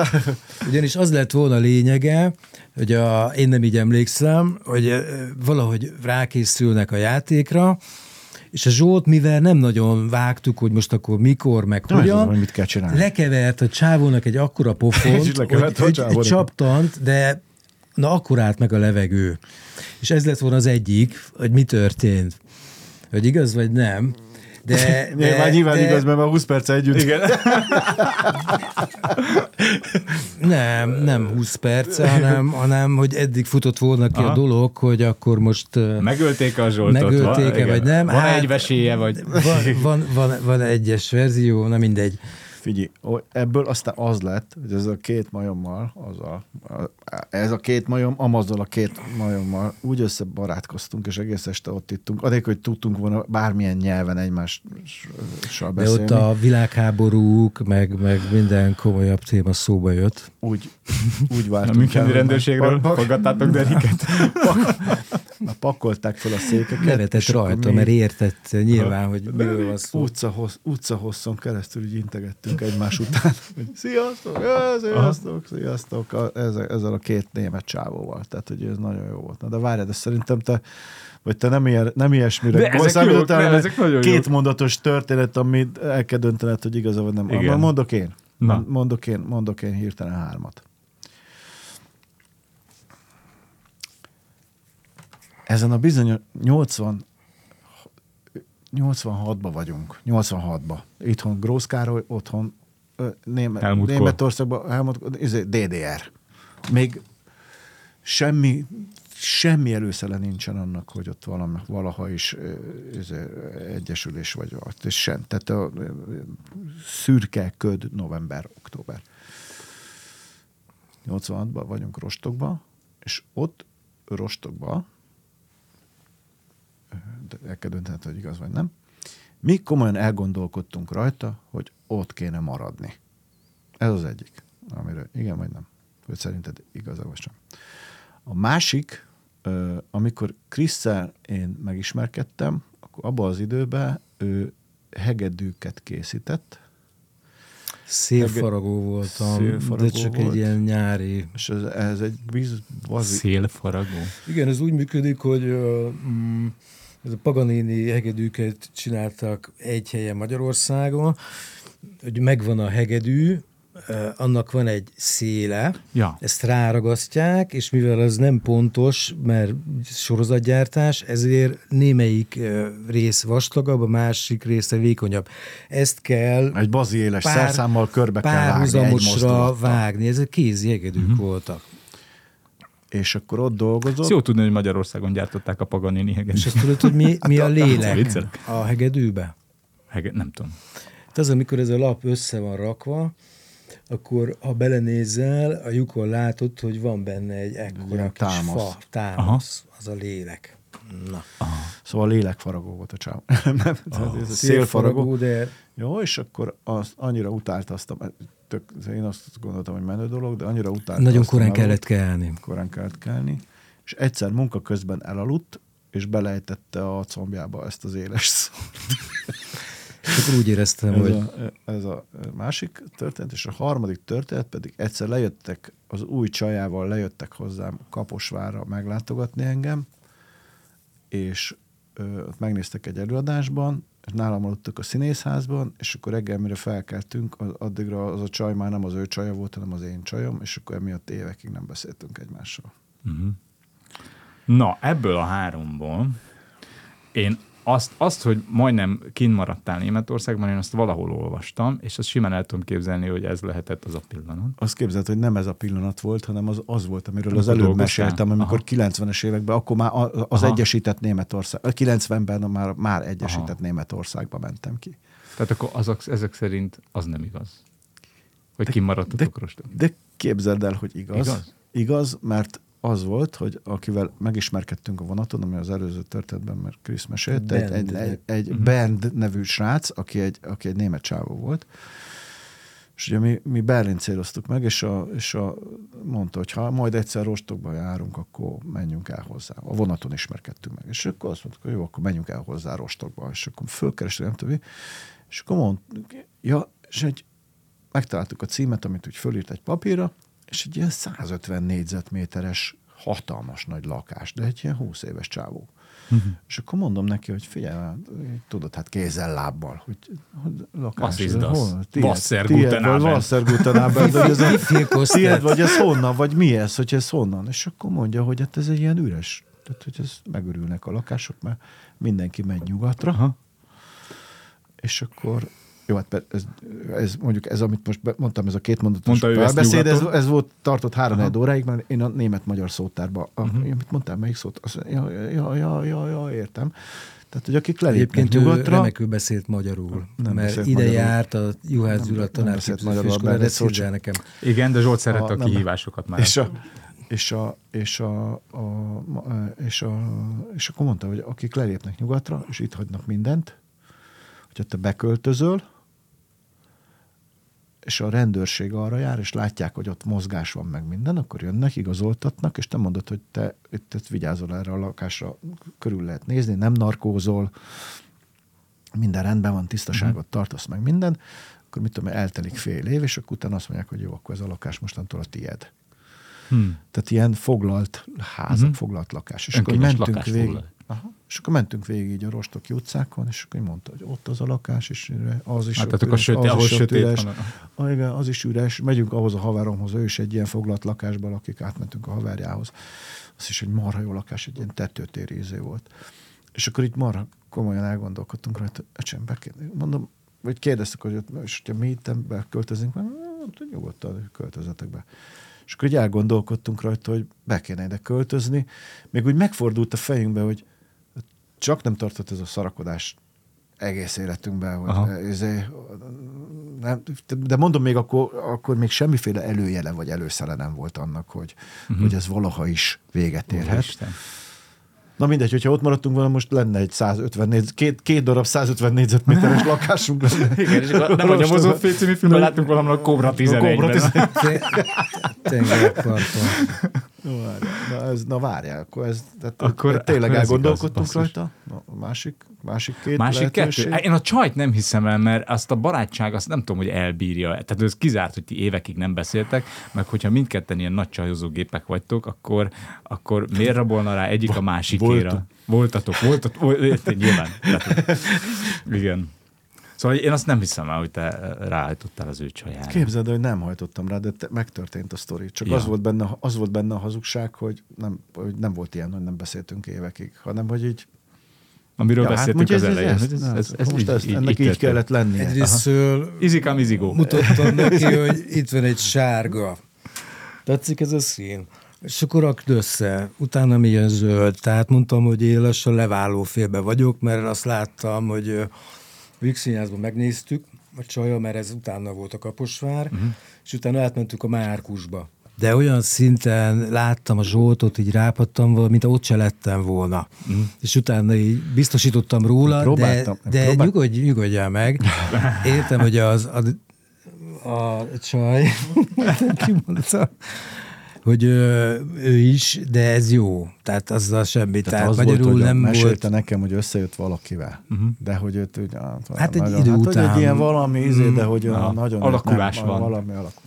Ugyanis az lett volna lényege, hogy én nem így emlékszem, hogy valahogy rákészülnek a játékra, és a Zsolt, mivel nem nagyon vágtuk, hogy most akkor mikor, meg hogyan, lekevert a csávónak egy akkora pofont, egy csaptant, de na, akkor állt meg a levegő. És ez lett volna az egyik, hogy mi történt. Hogy igaz, vagy nem. De nyilván igaz, mert már 20 perccel együtt. Igen. nem 20 perc, hanem hogy eddig futott volna ki a dolog, hogy akkor most... Megölték a Zsoltot. Megölték-e, vagy nem. Van egy vesélye, vagy... Van egyes verzió, na mindegy. Figyelj, ebből aztán az lett, hogy ez a két majommal, ez a két majommal úgy összebarátkoztunk, és egész este ott ittunk. Addig, hogy tudtunk volna bármilyen nyelven egymással beszélni. De ott a világháborúk, meg minden komolyabb téma szóba jött. Úgy váltunk. A müncheni rendőrségről fogadtátok Derricket. Pakolták fel a székeket. Nevetett rajta, mert értett nyilván, hogy miről van szó. Utcahosszon keresztül így integettünk egymás után. Sziasztok! Ezzel a két német csávóval. Tehát, hogy ez nagyon jó volt. Na, de várjad, de szerintem te nem ilyesmire gondoltál, kétmondatos történet, amit el kell döntened, hogy igaza vagy nem. Mondok én hirtelen hármat. Ezen a bizonyos 86-ban vagyunk. 86-ban. Itthon Grósz Károly, otthon Németországban, DDR. Még semmi előszele nincsen annak, hogy ott valaha is egyesülés vagy ott. És sem. Tehát a szürke köd november, október. 86-ban vagyunk Rostokban, és ott Rostokban el kell dönteni, hogy igaz vagy nem. Mi komolyan elgondolkodtunk rajta, hogy ott kéne maradni. Ez az egyik, amiről igen vagy nem. Hogy szerinted igaza vagy sem. A másik, amikor Krisszel én megismerkedtem, akkor abban az időben ő hegedűket készített. Szélfaragó voltam, de csak volt. Egy ilyen nyári... És ez egy vízbazi... Szélfaragó? Igen, ez úgy működik, hogy ez a Paganini hegedűket csináltak egy helyen Magyarországon, hogy megvan a hegedű, annak van egy széle, ezt ráragasztják, és mivel az nem pontos, mert sorozatgyártás, ezért némelyik rész vastagabb, a másik része vékonyabb. Ezt kell... Egy bazi éles szerszámmal körbe kell vágni egy mozdulattal. Vágni. Ezek kézi hegedűk voltak. És akkor ott dolgozott. Jó tudni, hogy Magyarországon gyártották a Paganini hegedűt. És azt tudod, hogy mi a lélek a hegedűbe? Nem tudom. Hát az, amikor ez a lap össze van rakva, akkor ha belenézel, a lyukon látod, hogy van benne egy ekkora támasz. Támasz, az a lélek. Na. Szóval lélekfaragó volt a csávó. Ez a szélfaragó, de... Jó, és akkor annyira utáltasztam, én azt gondoltam, hogy menő dolog, de annyira utáltasztam. Nagyon korán kellett kelni. És egyszer munka közben elaludt, és belejtette a combjába ezt az éles szót. Akkor úgy éreztem, hogy... Ez a másik történet, és a harmadik történet pedig egyszer lejöttek, az új csajával lejöttek hozzám Kaposvárra meglátogatni engem, és ott megnéztek egy előadásban, és nálam aludtak a színészházban, és akkor reggel, mire felkeltünk, addigra az a csaj már nem az ő csaja volt, hanem az én csajom, és akkor emiatt évekig nem beszéltünk egymással. Uh-huh. Na, ebből a háromból én azt, hogy majdnem kint maradtál Németországban, én azt valahol olvastam, és azt simán el tudom képzelni, hogy ez lehetett az a pillanat. Azt képzelt, hogy nem ez a pillanat volt, hanem az volt, amiről az előbb meséltem, amikor 90-es években, akkor már az egyesített Németország, 90-ben már egyesített Németországba mentem ki. Tehát akkor ezek szerint az nem igaz, hogy kimaradtatok rostom. De képzeld el, hogy igaz. Igaz, mert az volt, hogy akivel megismerkedtünk a vonaton, ami az előző történetben, mert Krisz mesélt, Bernd. Egy Bernd nevű srác, aki egy német csávó volt. És ugye mi Berlin céloztuk meg, és mondta, hogy ha majd egyszer Rostokba járunk, akkor menjünk el hozzá. A vonaton ismerkedtünk meg. És akkor azt mondtuk, hogy jó, akkor menjünk el hozzá Rostokba. És akkor fölkerestük, nem tudom, és akkor mondtuk, ja, és megtaláltuk a címet, amit úgy fölírt egy papírra, és egy ilyen 150 négyzetméteres, hatalmas nagy lakás, de egy ilyen 20 éves csávó. Uh-huh. És akkor mondom neki, hogy figyelj, tudod, hát kézzel, lábbal, hogy lakás. Az is az. Wassergutenában. Tiéd vagy, ez honnan, vagy mi ez, hogy ez honnan? És akkor mondja, hogy hát ez egy ilyen üres. Tehát, hogy ez megörülnek a lakások, mert mindenki megy nyugatra. Ha? És akkor... Jó, hát ez mondjuk ez, amit most mondtam, ez a két mondatos párbeszéd, ez volt, tartott 3-4 óráig, mert én a német-magyar szótárban, amit mondtál, melyik szót? Ja, értem. Tehát, hogy akik lelépnek nyugatra... Egyébként remekül beszélt magyarul, nem mert beszélt ide magyarul. Járt a Juhász Gyula tanárképzőfőiskolára, de szóltsál nekem. Igen, de Zsolt szerette a kihívásokat már. És akkor mondta, hogy akik lelépnek nyugatra, és itt hagynak mindent, hogyha te beköltözöl, és a rendőrség arra jár, és látják, hogy ott mozgás van meg minden, akkor jönnek, igazoltatnak, és te mondod, hogy te itt vigyázol erre a lakásra, körül lehet nézni, nem narkózol, minden rendben van, tisztaságot tartasz meg minden, akkor mit tudom, eltelik fél év, és akkor utána azt mondják, hogy jó, akkor ez a lakás mostantól a tied. Tehát ilyen foglalt ház, foglalt lakás. És akkor mentünk végig. Aha. És akkor mentünk végig így a rostoki utcákon, és akkor mondta, hogy ott az a lakás, és az is üres. Igen, az is üres. Megyünk ahhoz a haveromhoz, ő is egy ilyen foglalt lakásba lakik, átmentünk a haverjához. Az is egy marha jó lakás, egy ilyen tetőtéri izé volt. És akkor itt marha komolyan elgondolkodtunk rajta, mondom, hogy kérdeztük, hogy ott, mi itt költözünk, nyugodtan költözetek be. És akkor így elgondolkodtunk rajta, hogy be kéne ide költözni. Még úgy megfordult a fejünkbe, hogy csak nem tartott ez a szarakodás egész életünkben. De mondom, még akkor még semmiféle előjele vagy előszele nem volt annak, hogy ez valaha is véget érhet. Na mindegy, hogyha ott maradtunk volna, most lenne egy 150 két darab 150 négyzetméteres lakásunk. Igen, és akkor nem a mozófél című filmben láttunk valamelyik a Kobra 11-ben. Tengerparton. Na várjál, akkor ez... Akkor tényleg elgondolkodtunk rajta. A másik két lehetőség. Kettő. Én a csajt nem hiszem el, mert azt a barátság, azt nem tudom, hogy elbírja. Tehát ez kizárt, hogy ti évekig nem beszéltek, meg hogyha mindketten ilyen nagy csajozógépek vagytok, akkor miért rabolna rá egyik a másikére? Voltatok, nyilván. Igen. Szóval én azt nem hiszem el, hogy te ráhajtottál az ő csajára. Képzeld, hogy nem hajtottam rá, de megtörtént a sztori. Csak ja. az volt benne a hazugság, hogy nem volt ilyen, hogy nem beszéltünk évekig, hanem hogy így... Amiről beszéltünk az elején. Ennek így kellett lennie. Egyrésztől mutattam neki, hogy itt van egy sárga. Tetszik ez a szín? És akkor rakd össze, utána mi jön zöld. Tehát mondtam, hogy én lassan leváló félbe vagyok, mert azt láttam, hogy... Vígszínházban megnéztük a csaja, mert ez utána volt a Kaposvár, és utána átmentünk a Márkusba. De olyan szinten láttam a Zsoltot, így rápadtam volna, mint ott se lettem volna. És utána így biztosítottam róla, de nyugodjál meg. Értem, hogy a csaj, kimondta, hogy ő is, de ez jó. Tehát azzal semmi. Tehát az magyarul volt, hogy nem mesélte volt... nekem, hogy összejött valakivel. De hogy őt úgy... Hát egy idő után. Hát egy ilyen valami ízé, de hogy nagyon... Alakulás nem, van. Valami alakul.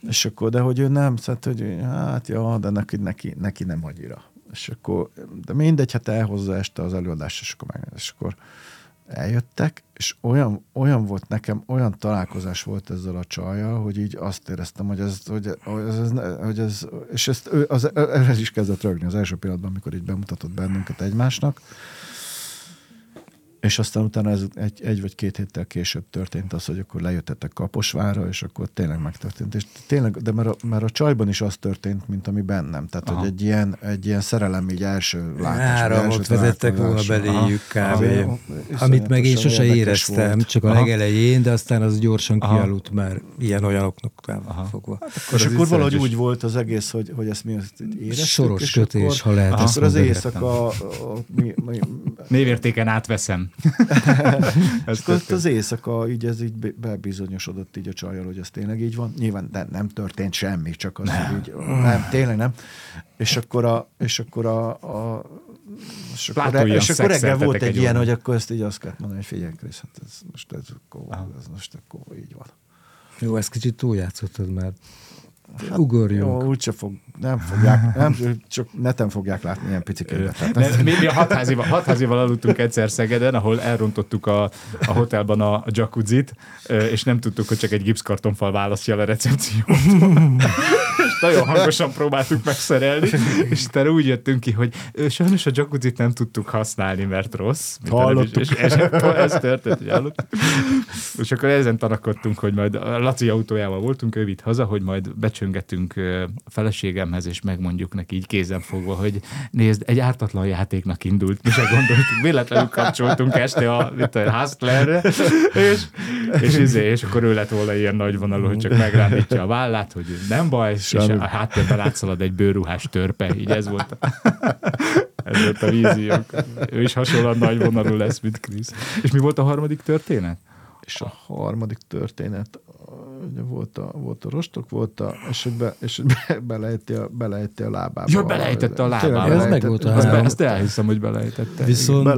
És akkor, de hogy ő nem, szóval, hogy hát ja, de neki nem annyira. És akkor, de mindegy, hát elhozza este az előadást, és akkor eljöttek, és olyan volt nekem, olyan találkozás volt ezzel a csajjal, hogy így azt éreztem, hogy ez is kezdett rögni az első pillanatban, amikor így bemutatott bennünket egymásnak, és aztán utána ez egy vagy két héttel később történt az, hogy akkor lejöttetek Kaposvárra, és akkor tényleg megtörtént. És tényleg, de már a csajban is az történt, mint ami bennem. Tehát, aha, hogy egy ilyen szerelem így első látás. Áramot vezettek volna beléjük kb. Amit meg én sose éreztem, csak a legelején, de aztán az gyorsan kialudt már ilyen olyanoknak fogva. Hát akkor és akkor valahogy úgy volt az egész, hogy ezt mi éreztük. Soros kötés, ha lehet. Akkor az éjszaka... Névértéken átveszem. És akkor az éjszaka így ez így bebizonyosodott így a csajjal, hogy ez tényleg így van. Nyilván nem történt semmi, csak az így, nem, tényleg nem. És akkor reggel volt egy ilyen, hogy akkor ezt így azt kellett mondani, hogy figyelj, Krisz, hát ez most akkor így van. Jó, ezt kicsit túljátszottad már. Hát, ugorjunk. Jó, úgyse fog, csak neten fogják látni ilyen piciket. Mi a hatházival aludtunk egyszer Szegeden, ahol elrontottuk a hotelban a jacuzzit, és nem tudtuk, hogy csak egy gipszkartonfal választja a recepciót. És nagyon hangosan próbáltuk megszerelni, és utána úgy jöttünk ki, hogy sajnos a jacuzzit nem tudtuk használni, mert rossz. Hallottuk. Ez történt, hogy hallottuk. És akkor ezen tanakodtunk, hogy majd a Laci autójával voltunk, ő vitt haza, hogy majd becsöngetünk a feleségemhez, és megmondjuk neki így kézen fogva, hogy nézd, egy ártatlan játéknak indult, mi se gondoltuk, véletlenül kapcsoltunk este a Hustlerre, és akkor ő lett volna ilyen nagyvonalú, hogy csak megrándítja a vállát, hogy nem baj, és a háttérben átszalad egy bőrruhás törpe, így ez volt a víziónk. Ő is hasonlóan nagyvonalú lesz, mint Krisz. És mi volt a harmadik történet? És a harmadik történet volt a rostok, és belejti a lábába. Ja, belejtette a lábába. Ez meg volt a három. Ezt elhiszem, hogy belejtette. Viszont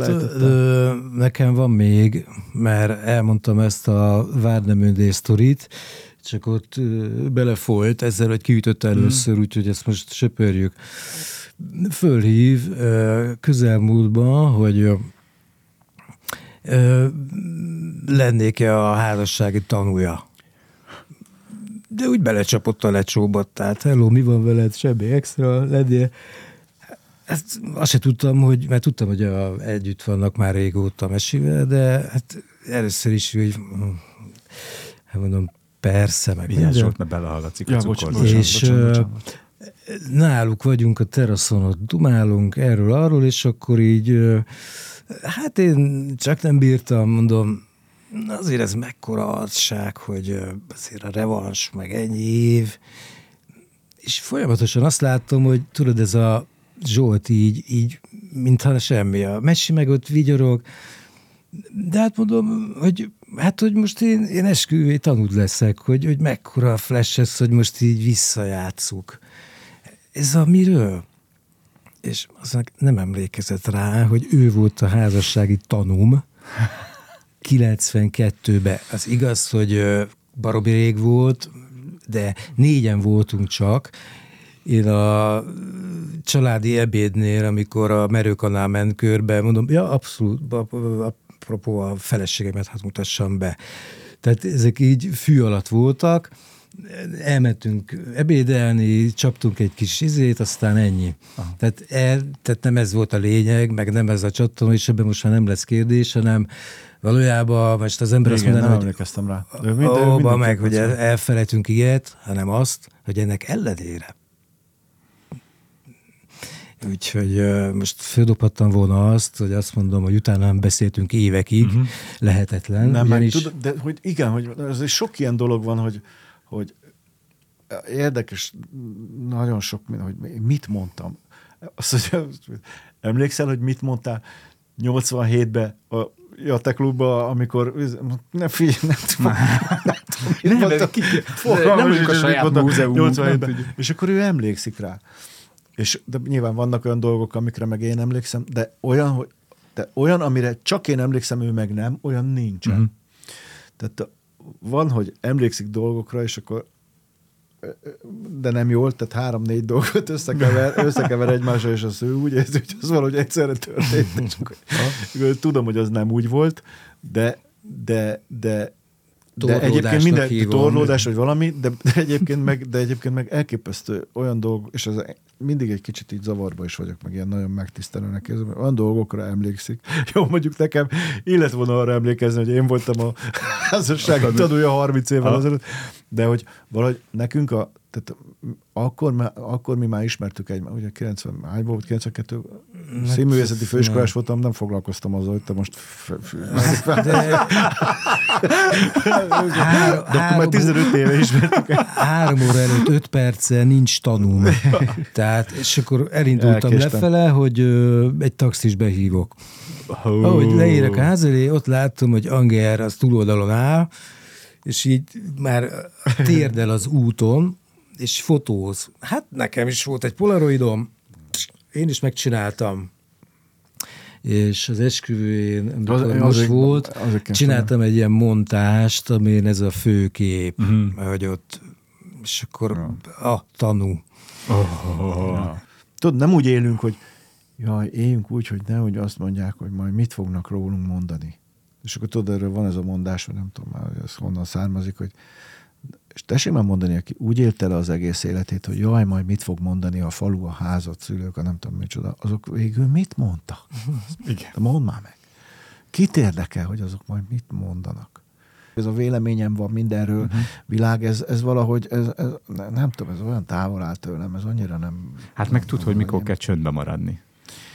nekem van még, mert elmondtam ezt a várneműndés sztorit, csak ott belefolyt ezzel, hogy kiütött először, úgyhogy ezt most söpörjük. Fölhív közelmúltban, hogy lennék-e a házassági tanúja. De úgy belecsapott a lecsóbat, tehát hello, mi van veled, semmi extra, legyél. Ezt azt se tudtam, mert tudtam, hogy együtt vannak már régóta mesivel, de hát először is, hogy mondom, persze, meg minden. Vigyázsolt, mert belehaladszik a cukorba. És náluk vagyunk a teraszon, ott dumálunk erről-arról, és akkor így hát én csak nem bírtam, mondom, azért ez mekkora adság, hogy azért a revans, meg ennyi év. És folyamatosan azt látom, hogy tudod, ez a Zsolt így mintha semmi. A Messi meg ott vigyorog. De hát mondom, hogy most én esküvői tanúd leszek, hogy mekkora a flash ez, hogy most így visszajátszuk. Ez a miről? És aztán nem emlékezett rá, hogy ő volt a házassági tanúm 92-ben. Az igaz, hogy baromi rég volt, de 4-en voltunk csak. Én a családi ebédnél, amikor a merőkanál ment körbe, mondom, ja, abszolút, apropó a feleségemet, hát mutassam be. Tehát ezek így fű alatt voltak, elmentünk ebédelni, csaptunk egy kis izét, aztán ennyi. Tehát nem ez volt a lényeg, meg nem ez a csattanó, és ebben most már nem lesz kérdés, hanem valójában most az ember azt mondaná, hogy emlékeztem rá. Abba meg, hogy elfelejtünk ilyet, hanem azt, hogy ennek ellenére. Úgyhogy most földobhattam volna azt, hogy azt mondom, hogy utána beszéltünk évekig, lehetetlen. Nem, ugyanis... tudom, de hogy igen, hogy azért sok ilyen dolog van, hogy érdekes, nagyon sok, hogy mit mondtam. Azt, hogy emlékszel, hogy mit mondtál 87-ben a te klubban, amikor nem figyelj, nem tudom. Nem vagyok a saját múzeum. És akkor ő emlékszik rá. És de nyilván vannak olyan dolgok, amikre meg én emlékszem, de olyan, amire csak én emlékszem, ő meg nem, olyan nincsen. Tehát van, hogy emlékszik dolgokra, és akkor de nem jól, tehát 3-4 dolgot összekever egymással, és az ő úgy érzi, hogy az valahogy egyszerre történt. Csak, tudom, hogy az nem úgy volt, de egyébként minden torlódás, vagy valami, de egyébként meg elképesztő olyan dolgok, és ez mindig egy kicsit így zavarba is vagyok, meg ilyen nagyon megtisztelőnek érzem, olyan dolgokra emlékszik. Jó, mondjuk nekem illet volna arra emlékezni, hogy én voltam a házassági tanúja 30 évvel ezelőtt, de hogy valahogy nekünk a tehát akkor mi már ismertük egymást, ugye 90 volt, 92 színművészeti főiskolás voltam, nem foglalkoztam azzal, hogy te most de akkor már 15 éve ismertük. 3 óra előtt 5 perccel nincs tanúm. Tehát, és akkor elindultam lefele, hogy egy taxis behívok. Ahogy leérek a ház elé, ott láttam, hogy Anger az túloldalon áll, és így már térdel az úton, és fotóz. Hát nekem is volt egy polaroidom, én is megcsináltam. És az esküvőjén, most volt, csináltam egy ilyen montást, amin ez a főkép, hogy ott, és akkor tanú. Tudod, nem úgy élünk, hogy jaj, éljünk úgy, hogy nehogy azt mondják, hogy majd mit fognak rólunk mondani. És akkor tudod, erről van ez a mondás, hogy nem tudom már, hogy ez honnan származik, hogy és tessék már mondani, aki úgy élte le az egész életét, hogy jaj, majd mit fog mondani a falu, a házat, szülők, a nem tudom micsoda, azok végül mit mondtak? Igen. De mondd már meg. Kit érdekel, hogy azok majd mit mondanak? Ez a véleményem van mindenről, világ, ez valahogy, ez, nem tudom, ez olyan távol áll tőlem, ez annyira nem... Hát meg tud, hogy mikor kell csöndbe maradni.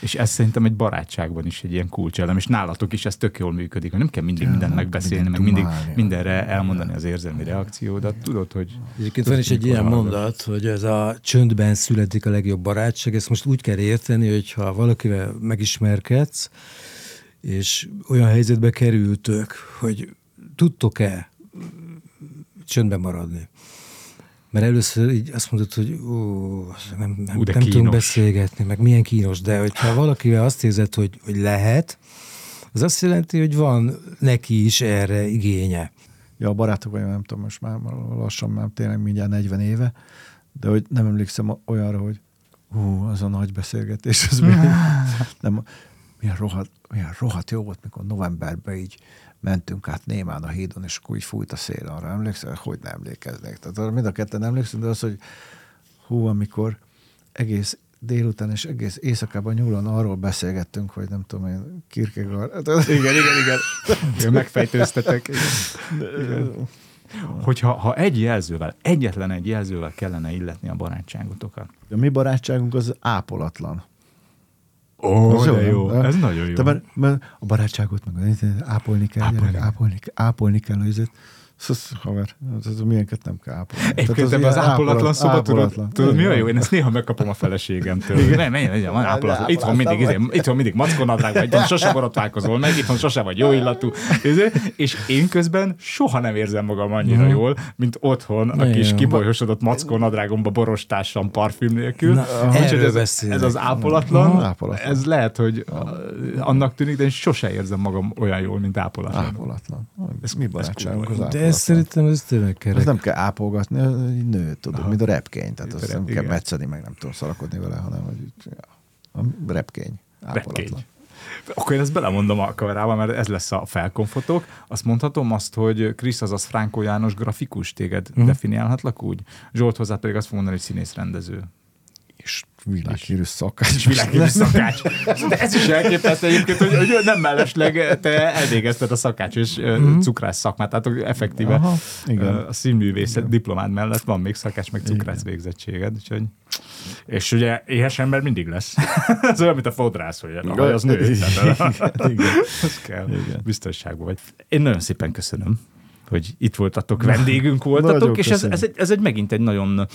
És ez szerintem egy barátságban is egy ilyen kulcselem, és nálatok is ez tök jól működik, hogy nem kell mindig mindent megbeszélni, meg mindig mindenre elmondani az érzelmi reakciódat. Tudod, hogy... Egyébként van is egy ilyen mondat, hogy ez a csöndben születik a legjobb barátság, ezt most úgy kell érteni, hogy ha valakivel megismerkedsz, és olyan helyzetbe kerültök, hogy tudtok-e csöndben maradni? Mert először így azt mondod, hogy nem tudunk beszélgetni, meg milyen kínos, de hogyha valakivel azt érzed, hogy lehet, az azt jelenti, hogy van neki is erre igénye. Ja, a barátok olyan, nem tudom, most már lassan, már tényleg mindjárt 40 éve, de hogy nem emlékszem olyanra, hogy az a nagy beszélgetés, az milyen rohadt jó volt, mikor novemberben így mentünk át némán a hídon, és akkor így fújt a szél, arra emlékszel? Hogy nem emlékeznék. Tehát mind a ketten emlékszünk, de az, hogy amikor egész délután és egész éjszakában nyúlan arról beszélgettünk, hogy nem tudom én, Kierkegaard. Igen. Megfejtőztetek. Igen. Hogyha egyetlen egy jelzővel kellene illetni a barátságotokat. A mi barátságunk az ápolatlan. Jó. Ez nagyon jó. Mert a barátságot meg ápolni kell a izét. Haver, milyenket nem kell ápolni. Egyébként ebben az ápolatlan szoba, tudod mi a jó? Én ezt néha megkapom a feleségemtől. Nem, van ápolatlan. Itthon mindig mackonadrágban, itthon sose borotválkozol meg, itthon sose vagy jó illatú. És én közben soha nem érzem magam annyira jól, mint otthon a kis kibolyosodott mackonadrágomba borostássam parfüm nélkül. Ez az ápolatlan, ez lehet, hogy annak tűnik, de én sose érzem magam olyan jól, mint ápolatlan. Ápolatlan. Ez mi barátságunk az ápolatlan? Ez szerintem ez tényleg kerek. Ez nem kell ápolgatni, nő, tudod, mint a repkény. Tehát azt nem kell metszeni, meg nem tudom szarakodni vele, hanem hogy a repkény. Ápolatlan. Akkor én ezt belemondom a kamerába, mert ez lesz a felkonfotok. Azt mondhatom azt, hogy Krisz, azaz Frankó János grafikus, téged definiálhatlak úgy? Zsolt, hozzá pedig azt fogom mondani, hogy színész-rendező. És világhírű szakács. De ez is elképesztő egyébként, hogy nem mellesleg te elvégezted a szakács és cukrász szakmát, tehát effektíve a színművészet diplomád mellett van még szakács, meg cukrász végzettséged. Úgyhogy... És ugye éhes ember mindig lesz. Ez olyan, mint a fodrász, hogy az nő. Ez kell. Biztonságban vagy. Én nagyon szépen köszönöm, hogy itt voltatok, vendégünk voltatok, és ez megint egy nagyon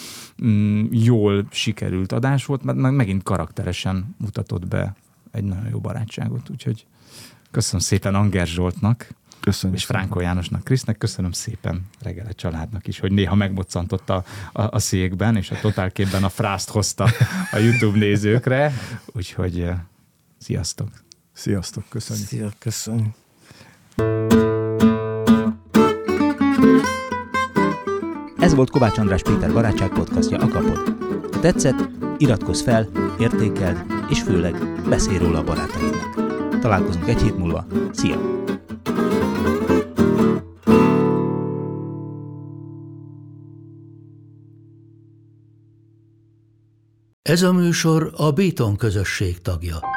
jól sikerült adás volt, mert megint karakteresen mutatott be egy nagyon jó barátságot, úgyhogy köszönöm szépen Anger Zsoltnak, köszönöm és Frankó Jánosnak, Krisznek, köszönöm szépen Reggel a családnak is, hogy néha megmoccantott a székben, és a totálképben a frászt hozta a YouTube nézőkre, úgyhogy sziasztok! Sziasztok, köszönjük! Szia, köszönjük! volt Kovács András Péter barátság podcastja a Kapod. Ha tetszett, iratkozz fel, értékeld, és főleg beszélj róla a barátaidnak. Találkozunk egy hét múlva. Szia! Ez a műsor a Béton Közösség tagja.